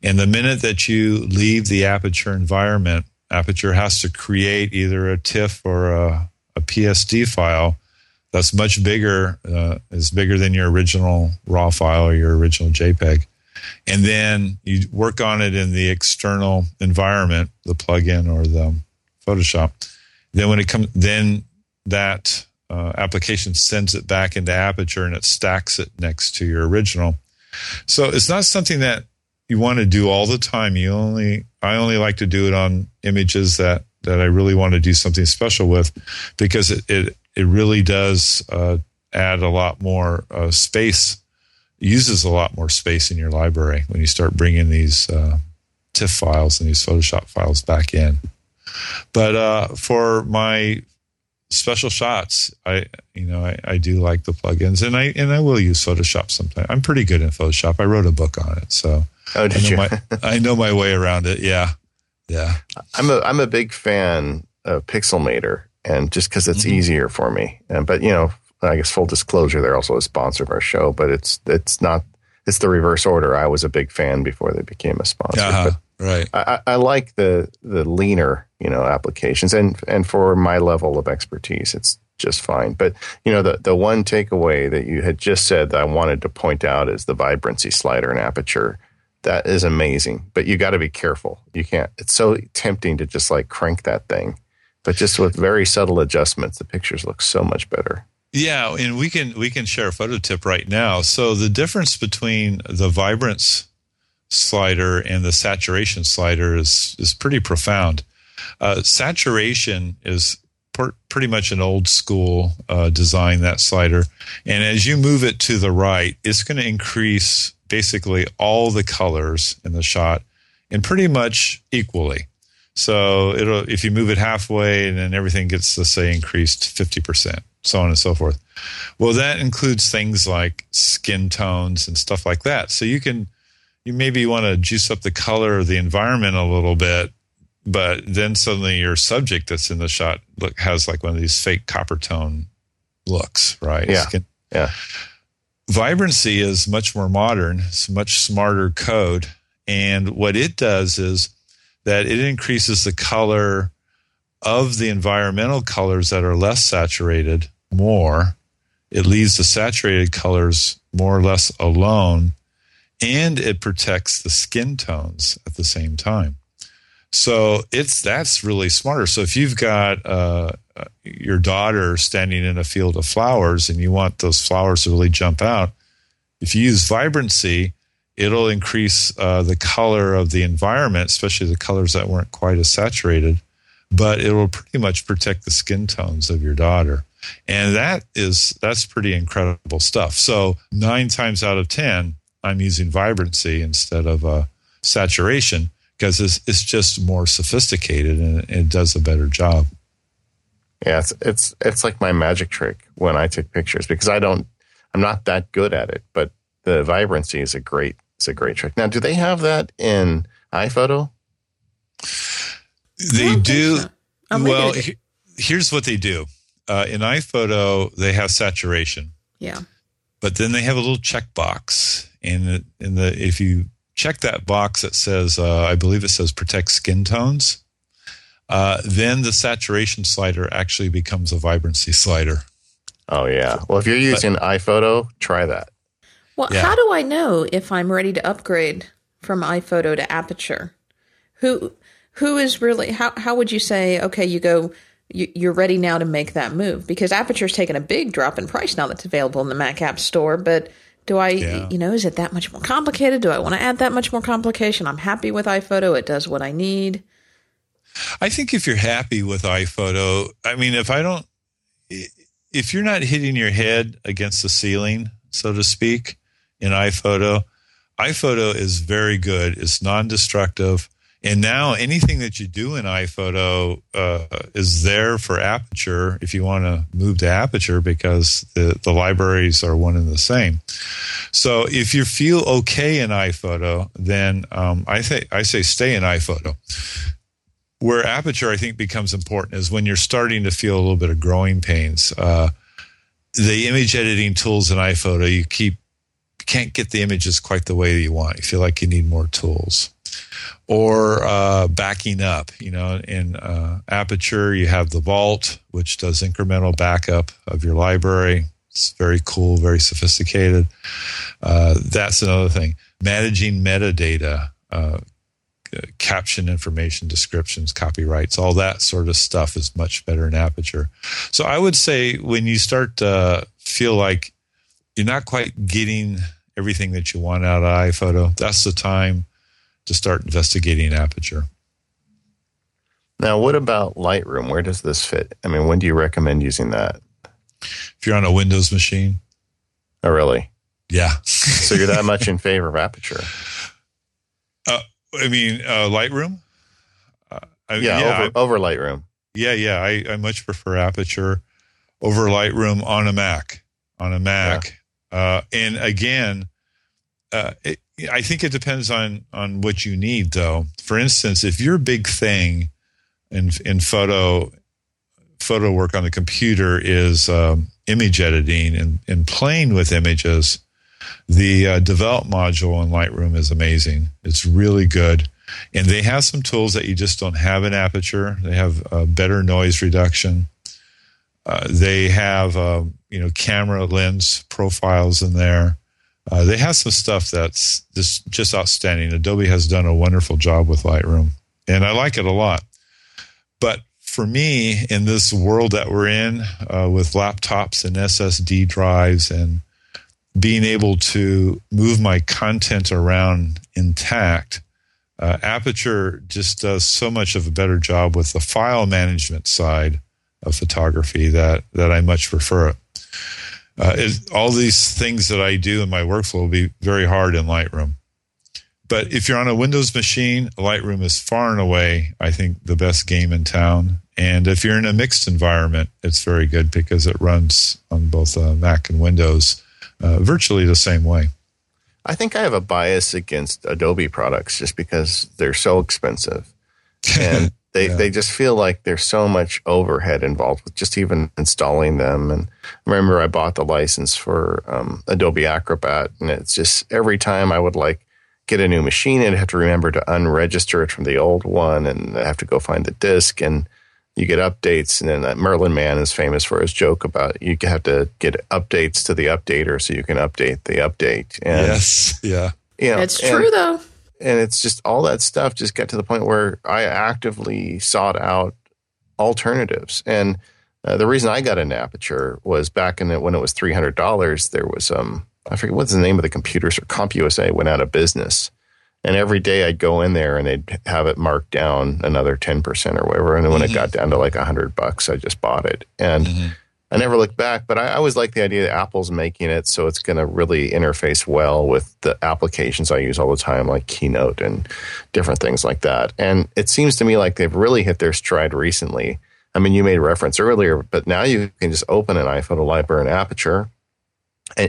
And the minute that you leave the Aperture environment, Aperture has to create either a TIFF or a PSD file that's much bigger, is bigger than your original RAW file or your original JPEG. And then you work on it in the external environment, the plugin or the Photoshop. Then when it comes, then that application sends it back into Aperture and it stacks it next to your original. So it's not something that you want to do all the time. I only like to do it on images that I really want to do something special with, because it really does add a lot more space, uses a lot more space in your library when you start bringing these TIFF files and these Photoshop files back in. But for my special shots, I do like the plugins, and I will use Photoshop sometimes. I'm pretty good in Photoshop. I wrote a book on it, so I know my way around it. Yeah. I'm a big fan of Pixelmator, and just because it's easier for me. But you know, I guess full disclosure, they're also a sponsor of our show. But it's the reverse order. I was a big fan before they became a sponsor. Uh-huh. But right. I like the leaner, you know, applications, and for my level of expertise, it's just fine. But you know, the one takeaway that you had just said that I wanted to point out is the vibrancy slider in Aperture. That is amazing, but you got to be careful. You can't. It's so tempting to just like crank that thing, but just with very subtle adjustments, the pictures look so much better. Yeah, and we can share a photo tip right now. So the difference between the vibrance slider and the saturation slider is pretty profound. Saturation is pretty much an old school design, that slider, and as you move it to the right, it's going to increase basically all the colors in the shot and pretty much equally. So if you move it halfway and then everything gets, let's say, increased 50%, so on and so forth. Well, that includes things like skin tones and stuff like that. So you maybe want to juice up the color of the environment a little bit, but then suddenly your subject that's in the shot has like one of these fake copper tone looks, right? Yeah. Yeah. Vibrancy is much more modern. It's much smarter code. And what it does is that it increases the color of the environmental colors that are less saturated more. It leaves the saturated colors more or less alone. And it protects the skin tones at the same time. So that's really smarter. So if you've got your daughter standing in a field of flowers and you want those flowers to really jump out, if you use vibrancy, it'll increase the color of the environment, especially the colors that weren't quite as saturated, but it will pretty much protect the skin tones of your daughter. And that's pretty incredible stuff. So 9 times out of 10, I'm using vibrancy instead of saturation, because it's just more sophisticated and it does a better job. Yeah, it's like my magic trick when I take pictures, because I'm not that good at it, but the vibrancy is a great trick. Now, do they have that in iPhoto? They do. So. Well, here's what they do. In iPhoto, they have saturation. Yeah. But then they have a little checkbox, and if you check that box that says, I believe it says protect skin tones, then the saturation slider actually becomes a vibrancy slider. Oh, yeah. Well, if you're using iPhoto, try that. Well, yeah. How do I know if I'm ready to upgrade from iPhoto to Aperture? Who is really, how would you say, okay, you're ready now to make that move? Because Aperture's taken a big drop in price now that's available in the Mac App Store, but... is it that much more complicated? Do I want to add that much more complication? I'm happy with iPhoto. It does what I need. I think if you're happy with iPhoto, I mean, if you're not hitting your head against the ceiling, so to speak, in iPhoto is very good. It's non-destructive. And now anything that you do in iPhoto is there for Aperture if you want to move to Aperture, because the libraries are one and the same. So if you feel okay in iPhoto, then I say stay in iPhoto. Where Aperture, I think, becomes important is when you're starting to feel a little bit of growing pains. The image editing tools in iPhoto, you can't get the images quite the way that you want. You feel like you need more tools. Or backing up. You know, in Aperture, you have the Vault, which does incremental backup of your library. It's very cool, very sophisticated. That's another thing. Managing metadata, caption information, descriptions, copyrights, all that sort of stuff is much better in Aperture. So I would say when you start to feel like you're not quite getting everything that you want out of iPhoto, that's the time to start investigating Aperture. Now, what about Lightroom? Where does this fit? I mean, when do you recommend using that? If you're on a Windows machine. Oh, really? Yeah. So you're that much in favor of Aperture? I mean, Lightroom? Over Lightroom. Yeah. I much prefer Aperture over Lightroom on a Mac. Yeah. And again, I think it depends on what you need, though. For instance, if your big thing in photo work on the computer is image editing and playing with images, the develop module in Lightroom is amazing. It's really good. And they have some tools that you just don't have in Aperture. They have better noise reduction. They have camera lens profiles in there. They have some stuff that's just outstanding. Adobe has done a wonderful job with Lightroom, and I like it a lot. But for me, in this world that we're in with laptops and SSD drives and being able to move my content around intact, Aperture just does so much of a better job with the file management side of photography that I much prefer it. All these things that I do in my workflow will be very hard in Lightroom. But if you're on a Windows machine, Lightroom is far and away, I think, the best game in town. And if you're in a mixed environment, it's very good because it runs on both Mac and Windows virtually the same way. I think I have a bias against Adobe products just because they're so expensive. And they just feel like there's so much overhead involved with just even installing them. And I remember I bought the license for Adobe Acrobat, and it's just every time I would get a new machine, and I'd have to remember to unregister it from the old one, and I have to go find the disk, and you get updates. And then that Merlin man is famous for his joke about you have to get updates to the updater so you can update the update. And, yes, yeah. It's true, though. And it's just all that stuff just got to the point where I actively sought out alternatives. And the reason I got into Aperture was back when it was $300, there was, I forget what's the name of the computer, so CompUSA went out of business. And every day I'd go in there and they'd have it marked down another 10% or whatever. And when it got down to $100, I just bought it. And I never looked back, but I always like the idea that Apple's making it, so it's going to really interface well with the applications I use all the time, like Keynote and different things like that. And it seems to me like they've really hit their stride recently. I mean, you made reference earlier, but now you can just open an iPhoto library in Aperture,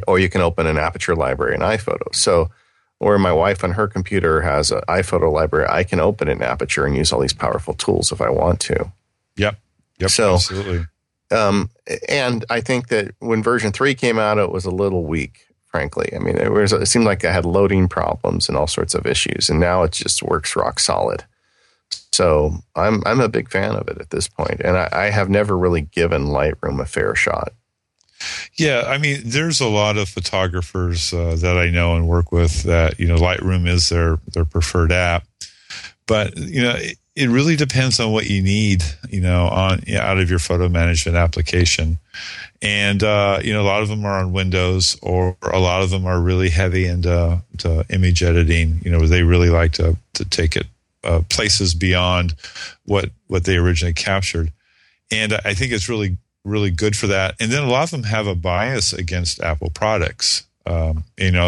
or you can open an Aperture library in iPhoto. So where my wife on her computer has an iPhoto library, I can open an Aperture and use all these powerful tools if I want to. Yep. So, absolutely. And I think that when version 3 came out, it was a little weak, frankly. I mean, it seemed like I had loading problems and all sorts of issues, and now it just works rock solid. So I'm a big fan of it at this point, and I have never really given Lightroom a fair shot. Yeah, I mean, there's a lot of photographers that I know and work with that, Lightroom is their preferred app, but, it really depends on what you need, out of your photo management application. And, a lot of them are on Windows, or a lot of them are really heavy into image editing. They really like to take it places beyond what they originally captured. And I think it's really, really good for that. And then a lot of them have a bias against Apple products.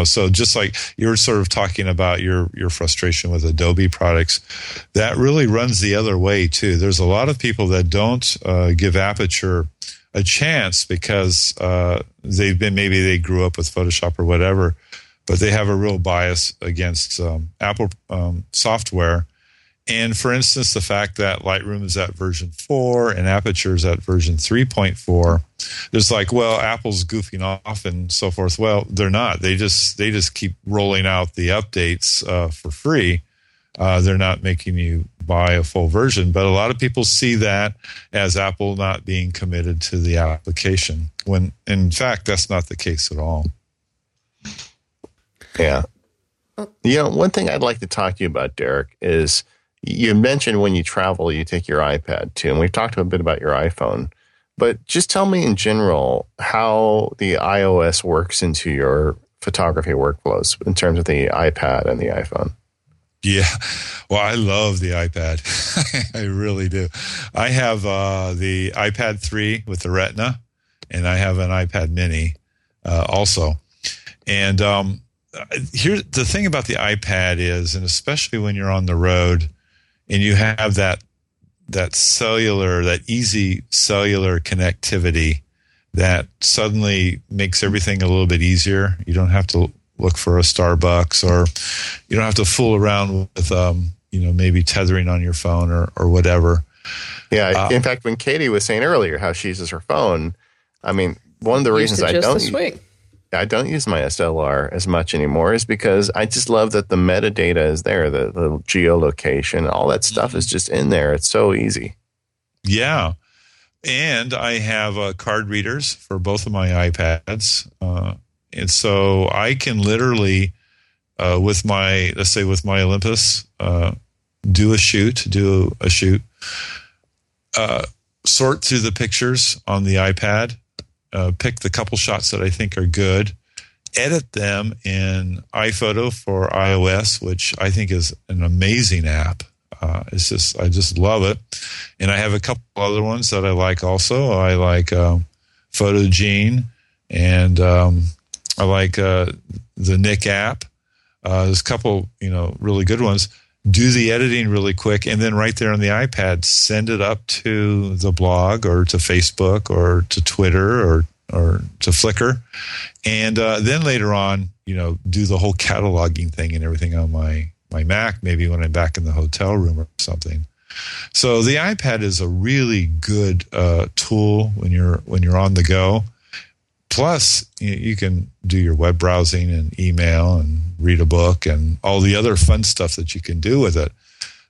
So just like you were sort of talking about your frustration with Adobe products, that really runs the other way too. There's a lot of people that don't give Aperture a chance because they grew up with Photoshop or whatever, but they have a real bias against Apple software. And for instance, the fact that Lightroom is at version 4 and Aperture is at version 3.4, there's like, well, Apple's goofing off and so forth. Well, they're not. They just keep rolling out the updates for free. They're not making you buy a full version. But a lot of people see that as Apple not being committed to the application, when in fact, that's not the case at all. Yeah. One thing I'd like to talk to you about, Derrick, is you mentioned when you travel, you take your iPad too, and we've talked a bit about your iPhone. But just tell me in general how the iOS works into your photography workflows in terms of the iPad and the iPhone. Yeah, well, I love the iPad. I really do. I have the iPad 3 with the Retina, and I have an iPad Mini also. And here's the thing about the iPad is, and especially when you're on the road, and you have that easy cellular connectivity that suddenly makes everything a little bit easier. You don't have to look for a Starbucks, or you don't have to fool around with, maybe tethering on your phone or whatever. Yeah. In fact, when Katie was saying earlier how she uses her phone, I mean, one of the reasons I don't use my SLR as much anymore is because I just love that the metadata is there, the geolocation, all that stuff is just in there. It's so easy. Yeah. And I have card readers for both of my iPads. And so I can literally, with my Olympus, do a shoot, sort through the pictures on the iPad, pick the couple shots that I think are good, edit them in iPhoto for iOS, which I think is an amazing app. I just love it. And I have a couple other ones that I like also. I like Photogene, and I like the Nik app. There's a couple, really good ones. Do the editing really quick, and then right there on the iPad, send it up to the blog or to Facebook or to Twitter or to Flickr. And then later on, do the whole cataloging thing and everything on my Mac, maybe when I'm back in the hotel room or something. So the iPad is a really good tool when you're on the go. Plus, you can do your web browsing and email and read a book and all the other fun stuff that you can do with it.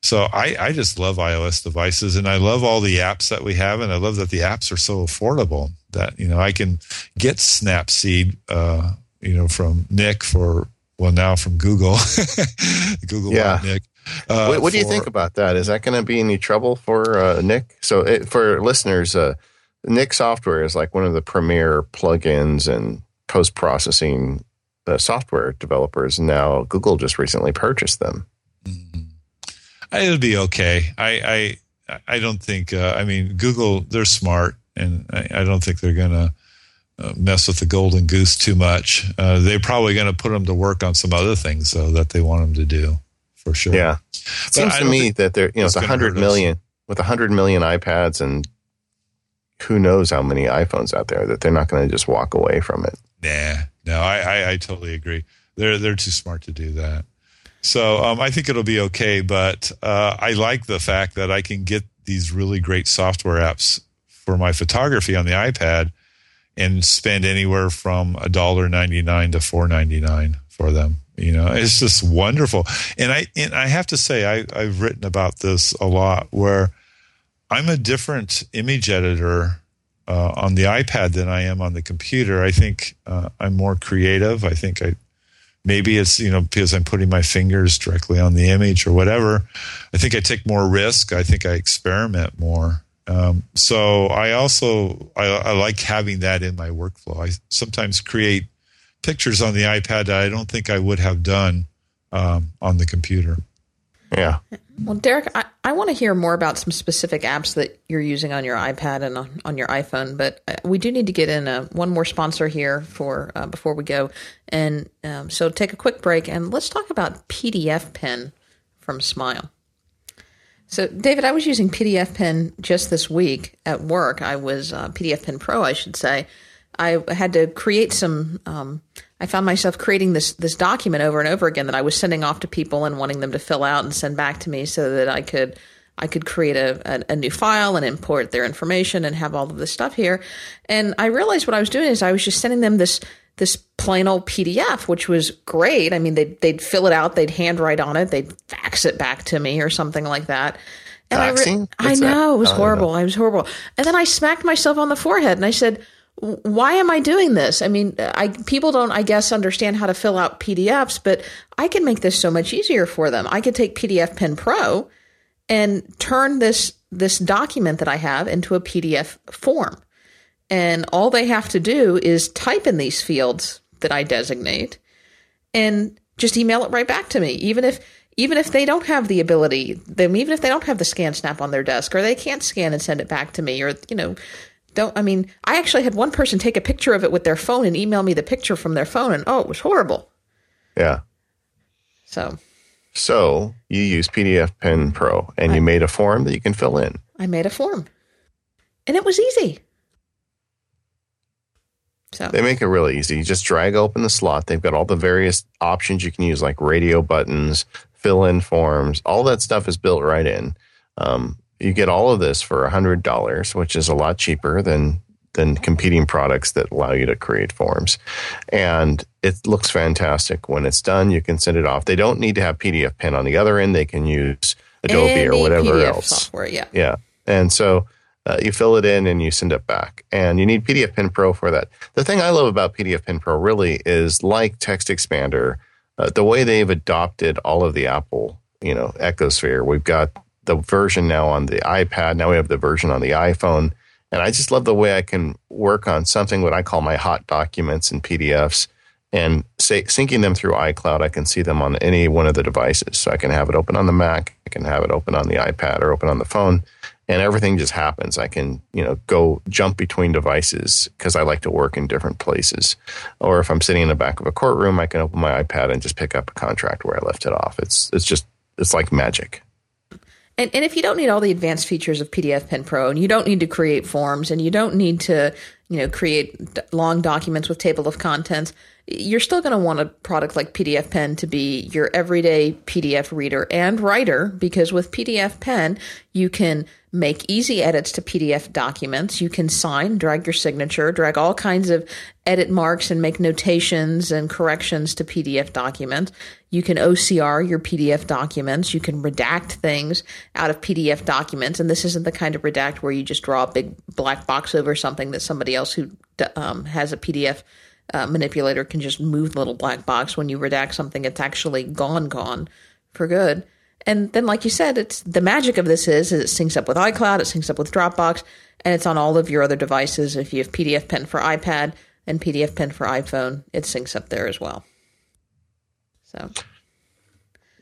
So I just love iOS devices, and I love all the apps that we have, and I love that the apps are so affordable that, I can get Snapseed, from Nik now from Google. Google, yeah. Nik. What do you think about that? Is that going to be any trouble for Nik? So for listeners, Nik Software is like one of the premier plugins and post-processing software developers. Now Google just recently purchased them. Mm-hmm. It'll be okay. I don't think. Google, they're smart, and I don't think they're going to mess with the golden goose too much. They're probably going to put them to work on some other things though that they want them to do for sure. Yeah, it seems to me that they're it's 100 million with 100 million iPads and who knows how many iPhones out there, that they're not going to just walk away from it. Nah, no, I totally agree. They're too smart to do that. So I think it'll be okay, but I like the fact that I can get these really great software apps for my photography on the iPad and spend anywhere from $1.99 to $4.99 for them. It's just wonderful. And I have to say, I've written about this a lot, where I'm a different image editor on the iPad than I am on the computer. I think I'm more creative. I think maybe it's, because I'm putting my fingers directly on the image or whatever. I think I take more risk. I think I experiment more. So I also, I like having that in my workflow. I sometimes create pictures on the iPad that I don't think I would have done on the computer. Yeah. Well, Derrick, I want to hear more about some specific apps that you're using on your iPad and on your iPhone, but we do need to get in one more sponsor here for before we go. And so take a quick break, and let's talk about PDF Pen from Smile. So, David, I was using PDF Pen just this week at work. I was PDF Pen Pro, I should say. I had to create some I found myself creating this document over and over again that I was sending off to people and wanting them to fill out and send back to me so that I could create a new file and import their information and have all of this stuff here. And I realized what I was doing is I was just sending them this plain old PDF, which was great. I mean, they'd fill it out, they'd handwrite on it, they'd fax it back to me or something like that. And faxing? I know, it was horrible. I was horrible. And then I smacked myself on the forehead and I said, why am I doing this? I mean, people don't, I guess, understand how to fill out PDFs, but I can make this so much easier for them. I could take PDF Pen Pro and turn this document that I have into a PDF form. And all they have to do is type in these fields that I designate and just email it right back to me. Even if they don't have the ability, even if they don't have the scan snap on their desk, or they can't scan and send it back to me, or, you know, I actually had one person take a picture of it with their phone and email me the picture from their phone, and it was horrible. Yeah. So you use PDF Pen Pro, and you made a form that you can fill in. I made a form, and it was easy. So they make it really easy. You just drag open the slot. They've got all the various options you can use, like radio buttons, fill in forms. All that stuff is built right in. You get all of this for $100, which is a lot cheaper than competing products that allow you to create forms. And it looks fantastic. When it's done, you can send it off. They don't need to have PDF Pen on the other end. They can use Adobe or whatever PDF else. Software, yeah. And so you fill it in and you send it back. And you need PDF Pen Pro for that. The thing I love about PDF Pen Pro really is, like Text Expander, the way they've adopted all of the Apple, ecosphere. We've got the version now on the iPad. Now we have the version on the iPhone. And I just love the way I can work on something, what I call my hot documents and PDFs, and syncing them through iCloud. I can see them on any one of the devices. So I can have it open on the Mac. I can have it open on the iPad or open on the phone. And everything just happens. I can, go jump between devices because I like to work in different places. Or if I'm sitting in the back of a courtroom, I can open my iPad and just pick up a contract where I left it off. It's like magic. And if you don't need all the advanced features of PDF Pen Pro, and you don't need to create forms, and you don't need to, create long documents with table of contents, you're still going to want a product like PDF Pen to be your everyday PDF reader and writer, because with PDF Pen, you can make easy edits to PDF documents. You can sign, drag your signature, drag all kinds of edit marks, and make notations and corrections to PDF documents. You can OCR your PDF documents. You can redact things out of PDF documents. And this isn't the kind of redact where you just draw a big black box over something that somebody else who has a PDF manipulator can just move the little black box. When you redact something, it's actually gone for good. And then, like you said, it's the magic of this is it syncs up with iCloud, it syncs up with Dropbox, and it's on all of your other devices. If you have PDF Pen for iPad and PDF Pen for iPhone, it syncs up there as well. So,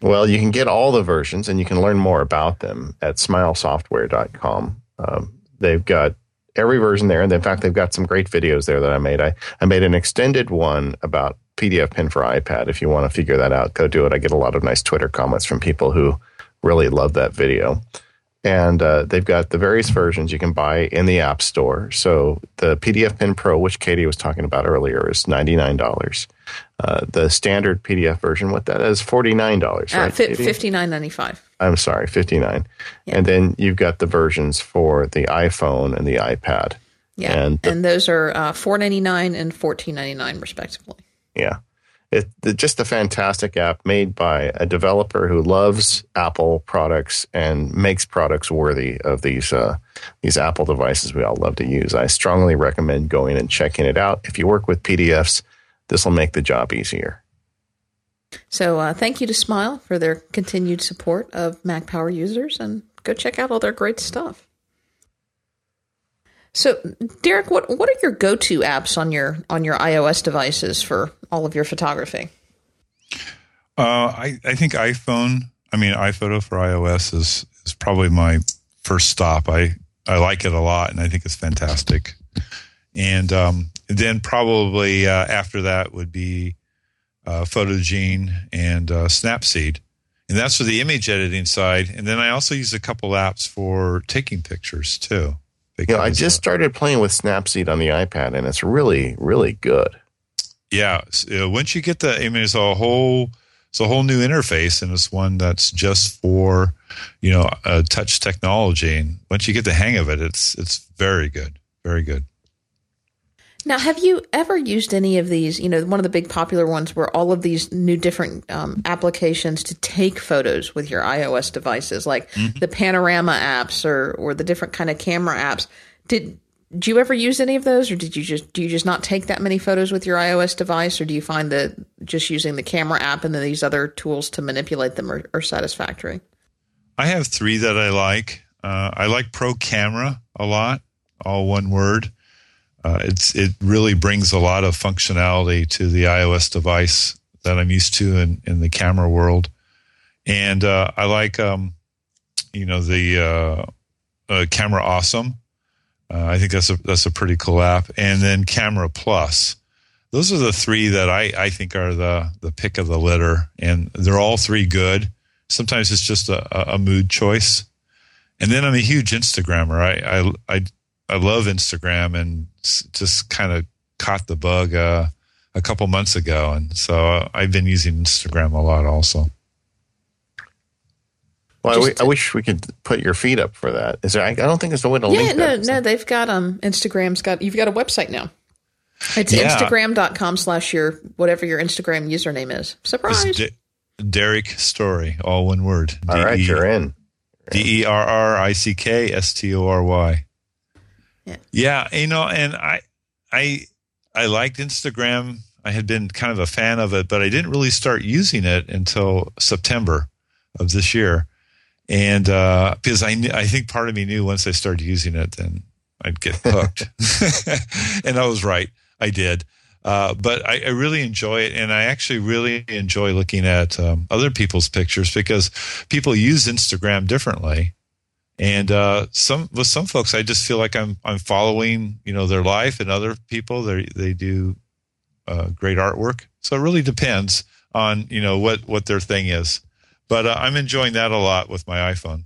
well, you can get all the versions, and you can learn more about them at smilesoftware.com. They've got every version there, and in fact, they've got some great videos there that I made. I made an extended one about PDF Pen for iPad. If you want to figure that out, go do it. I get a lot of nice Twitter comments from people who really love that video. And they've got the various versions you can buy in the App Store. So the PDF Pen Pro, which Katie was talking about earlier, is $99. The standard PDF version, what that is, $49, right? $59.95. I'm sorry, $59. Yeah. And then you've got the versions for the iPhone and the iPad. Yeah, and those are $4.99 and $14.99, respectively. Yeah, it's just a fantastic app made by a developer who loves Apple products and makes products worthy of these Apple devices we all love to use. I strongly recommend going and checking it out. If you work with PDFs, this will make the job easier. So thank you to Smile for their continued support of Mac Power users, and go check out all their great stuff. So, Derrick, what are your go-to apps on your iOS devices for all of your photography? I think iPhone. I mean, iPhoto for iOS is probably my first stop. I like it a lot, and I think it's fantastic. And then probably after that would be Photogene and Snapseed. And that's for the image editing side. And then I also use a couple apps for taking pictures, too. Yeah, I just started playing with Snapseed on the iPad, and it's really, really good. Yeah. So once you get the, I mean, it's a whole new interface, and it's one that's just for, you know, touch technology. And once you get the hang of it, it's very good, very good. Now, have you ever used any of these? You know, one of the big popular ones were all of these new different applications to take photos with your iOS devices, like the panorama apps or the different kind of camera apps. Did you ever use any of those, or do you just not take that many photos with your iOS device, or do you find that just using the camera app and then these other tools to manipulate them are satisfactory? I have three that I like. I like Pro Camera a lot, all one word. It really brings a lot of functionality to the iOS device that I'm used to in the camera world. And I like, you know, the Camera Awesome. I think that's a pretty cool app. And then Camera Plus. Those are the three that I think are the pick of the litter. And they're all three good. Sometimes it's just a mood choice. And then I'm a huge Instagrammer. I love Instagram, and just kind of caught the bug a couple months ago. And so I've been using Instagram a lot also. Well, I wish we could put your feed up for that. Is there? I don't think there's a way to link that. No, they've got Instagram's got. You've got a website now. It's Instagram.com/your whatever your Instagram username is. Surprise! Derrick Story, all one word. All right, you're in. DerrickStory. Yeah, you know, and I liked Instagram. I had been kind of a fan of it, but I didn't really start using it until September of this year. And because I think part of me knew once I started using it, then I'd get hooked. And I was right. I did. But I really enjoy it. And I actually really enjoy looking at other people's pictures, because people use Instagram differently. And some folks, I just feel like I'm following, you know, their life, and other people they do great artwork. So it really depends on, you know, what their thing is. But I'm enjoying that a lot with my iPhone.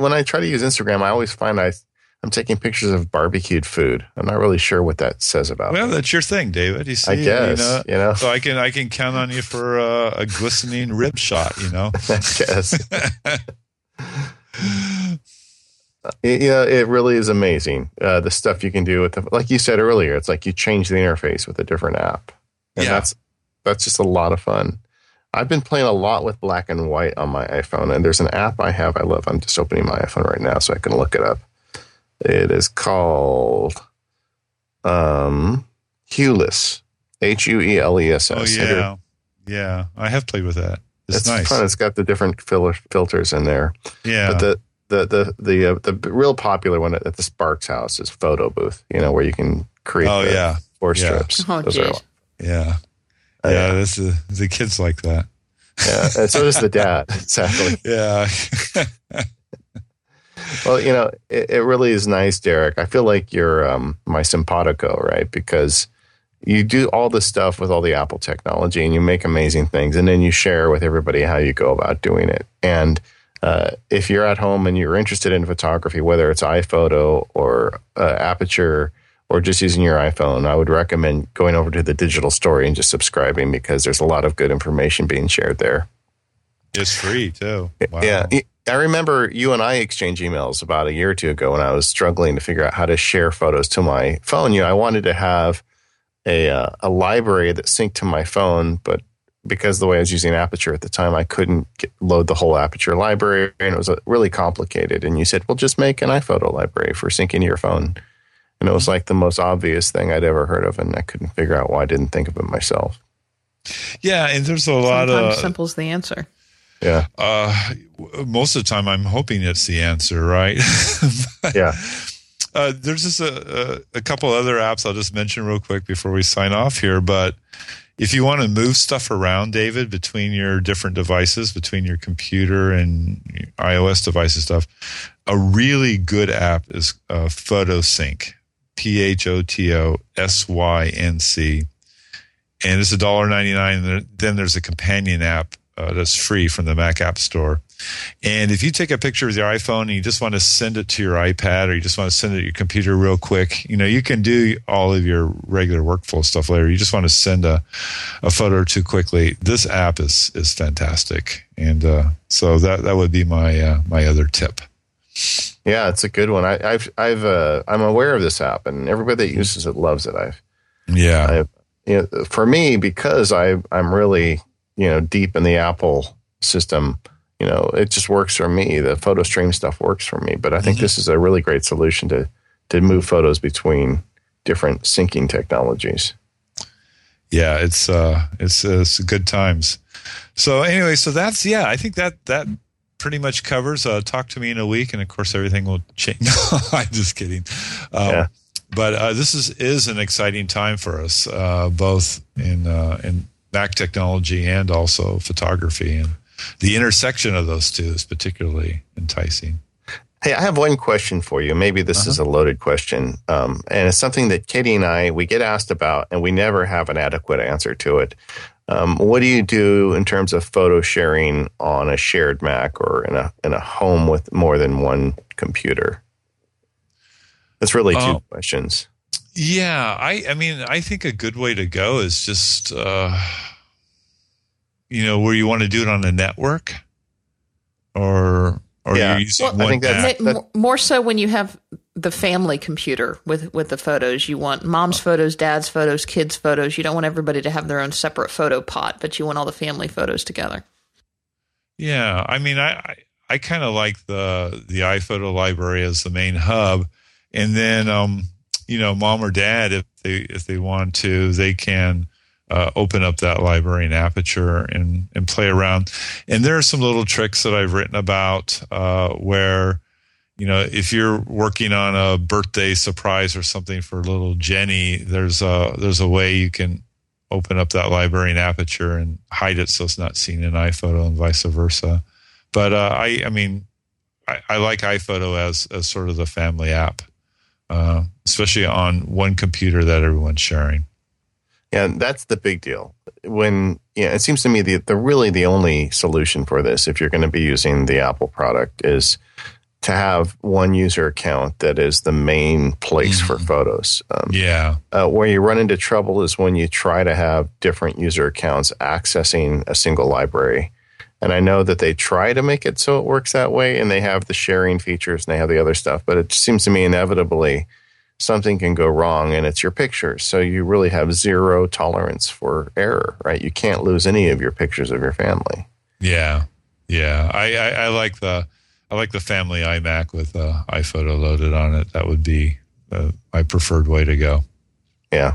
When I try to use Instagram, I always find I'm taking pictures of barbecued food. I'm not really sure what that says about me. Well, that's your thing, David. You see, I guess, you know. So I can count on you for a glistening rib shot. You know, I guess. It really is amazing, the stuff you can do with like you said earlier, it's like you change the interface with a different app, and that's just a lot of fun. I've been playing a lot with black and white on my iPhone, and there's an app I love. I'm just opening my iPhone right now so I can look it up. It is called Hueless, Hueless. Oh yeah, I have played with that. It's nice. Fun. It's got the different filters in there. Yeah. But the real popular one at the Sparks house is Photo Booth. You know, where you can create four strips. Oh, those are the kids like that. Yeah, and so does the dad. Exactly. Yeah. Well, you know, it really is nice, Derrick. I feel like you're my simpatico, right? Because you do all this stuff with all the Apple technology, and you make amazing things, and then you share with everybody how you go about doing it. And if you're at home and you're interested in photography, whether it's iPhoto or Aperture or just using your iPhone, I would recommend going over to The Digital Story and just subscribing, because there's a lot of good information being shared there. It's free, too. Wow. Yeah. I remember you and I exchanged emails about a year or two ago when I was struggling to figure out how to share photos to my phone. You know, I wanted to have a library that synced to my phone, but because the way I was using Aperture at the time, I couldn't load the whole Aperture library, and it was really complicated. And you said, well, just make an iPhoto library for syncing to your phone. And it was like the most obvious thing I'd ever heard of, and I couldn't figure out why I didn't think of it myself. Yeah, and there's a lot of... Sometimes simple's the answer. Yeah. Most of the time, I'm hoping it's the answer, right? Yeah. There's just a couple other apps I'll just mention real quick before we sign off here. But If you want to move stuff around, David, between your different devices, between your computer and your iOS devices stuff, a really good app is PhotoSync, PhotoSync. And it's $1.99. Then there's a companion app that's free from the Mac App Store. And if you take a picture with your iPhone and you just want to send it to your iPad or you just want to send it to your computer real quick, you know, you can do all of your regular workflow stuff later. You just want to send a photo or two quickly. This app is fantastic. And so that would be my other tip. Yeah, it's a good one. I'm aware of this app, and everybody that uses it loves it. You know, for me, because I'm really, you know, deep in the Apple system, you know, it just works for me. The PhotoStream stuff works for me, but I think this is a really great solution to move photos between different syncing technologies. Yeah, it's good times. So anyway, so that's I think that pretty much covers. Talk to me in a week, and of course everything will change. No, I'm just kidding. Yeah. But this is an exciting time for us, both in Mac technology and also photography. And the intersection of those two is particularly enticing. Hey, I have one question for you. Maybe this is a loaded question. And it's something that Katie and we get asked about, and we never have an adequate answer to it. What do you do in terms of photo sharing on a shared Mac or in a home with more than one computer? That's really two questions. Yeah, I mean, I think a good way to go is just, you know, where you want to do it on a network or you're using one. I think that's more so when you have the family computer with the photos. You want mom's photos, dad's photos, kids' photos. You don't want everybody to have their own separate photo pot, but you want all the family photos together. Yeah, I mean, I kind of like the iPhoto library as the main hub. And then, you know, mom or dad, if they want to, they can open up that library in Aperture and play around. And there are some little tricks that I've written about where, you know, if you're working on a birthday surprise or something for little Jenny, there's a way you can open up that library in Aperture and hide it so it's not seen in iPhoto and vice versa. But I like iPhoto as sort of the family app. Especially on one computer that everyone's sharing. Yeah, that's the big deal. It seems to me the only solution for this, if you're going to be using the Apple product, is to have one user account that is the main place for photos. Where you run into trouble is when you try to have different user accounts accessing a single library. And I know that they try to make it so it works that way, and they have the sharing features and they have the other stuff. But it seems to me inevitably something can go wrong, and it's your pictures. So you really have zero tolerance for error, right? You can't lose any of your pictures of your family. Yeah. I like the family iMac with iPhoto loaded on it. That would be my preferred way to go. Yeah.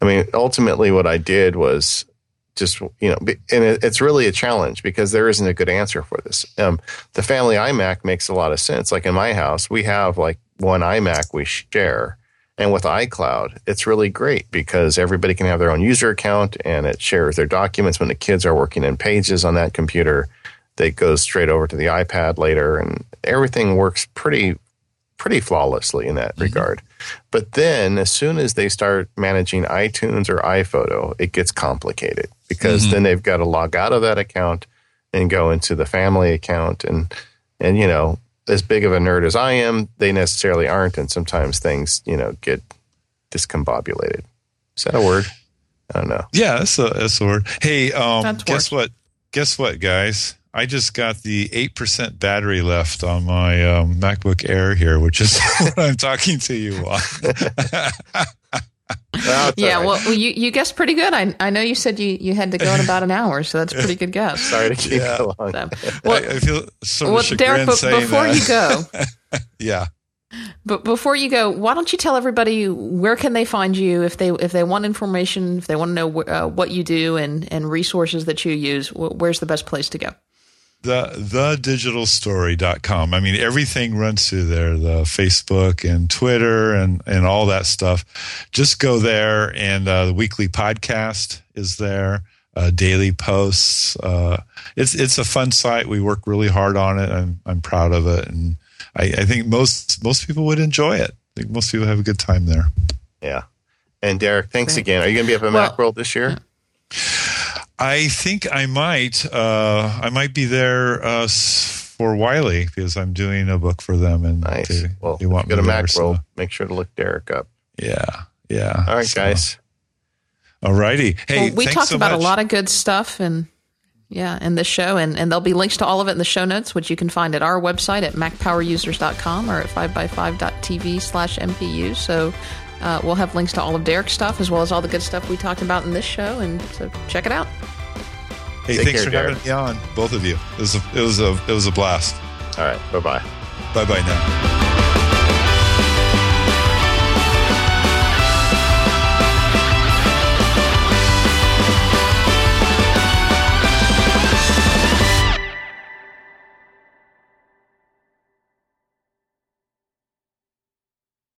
I mean, ultimately what I did was just, you know, and it's really a challenge because there isn't a good answer for this. The family iMac makes a lot of sense. Like in my house, we have like one iMac we share. And with iCloud, it's really great because everybody can have their own user account and it shares their documents. When the kids are working in Pages on that computer, that goes straight over to the iPad later. And everything works pretty flawlessly in that regard. But then as soon as they start managing iTunes or iPhoto, it gets complicated because then they've got to log out of that account and go into the family account. And you know, as big of a nerd as I am, they necessarily aren't. And sometimes things, you know, get discombobulated. Is that a word? I don't know. Yeah, that's a word. Hey, guess what, guys? I just got the 8% battery left on my MacBook Air here, which is what I'm talking to you on. Well, you guessed pretty good. I know you said you had to go in about an hour, so that's a pretty good guess. Sorry to keep you along. I feel sort of chagrin saying before that. You go. But before you go, why don't you tell everybody where can they find you if they want information, if they want to know what you do and resources that you use, where's the best place to go? thedigitalstory.com. I mean, everything runs through there, the Facebook and Twitter and all that stuff. Just go there, and the weekly podcast is there, daily posts. It's a fun site. We work really hard on it. I'm proud of it, and I think most people would enjoy it. I think most people have a good time there. Yeah. And Derrick, thanks again. Are you going to be up at Macworld this year? I think I might. I might be there for Wiley, because I'm doing a book for them, and they want me to go to Macworld. So make sure to look Derrick up. Yeah. All right, guys. All righty. Hey, we talked about a lot of good stuff, and in this show, and there'll be links to all of it in the show notes, which you can find at our website at macpowerusers.com or at 5x5.tv/MPU. So. We'll have links to all of Derrick's stuff, as well as all the good stuff we talked about in this show. And so check it out. Hey, thanks for having me on, both of you. It was a blast. All right. Bye-bye. Bye-bye now.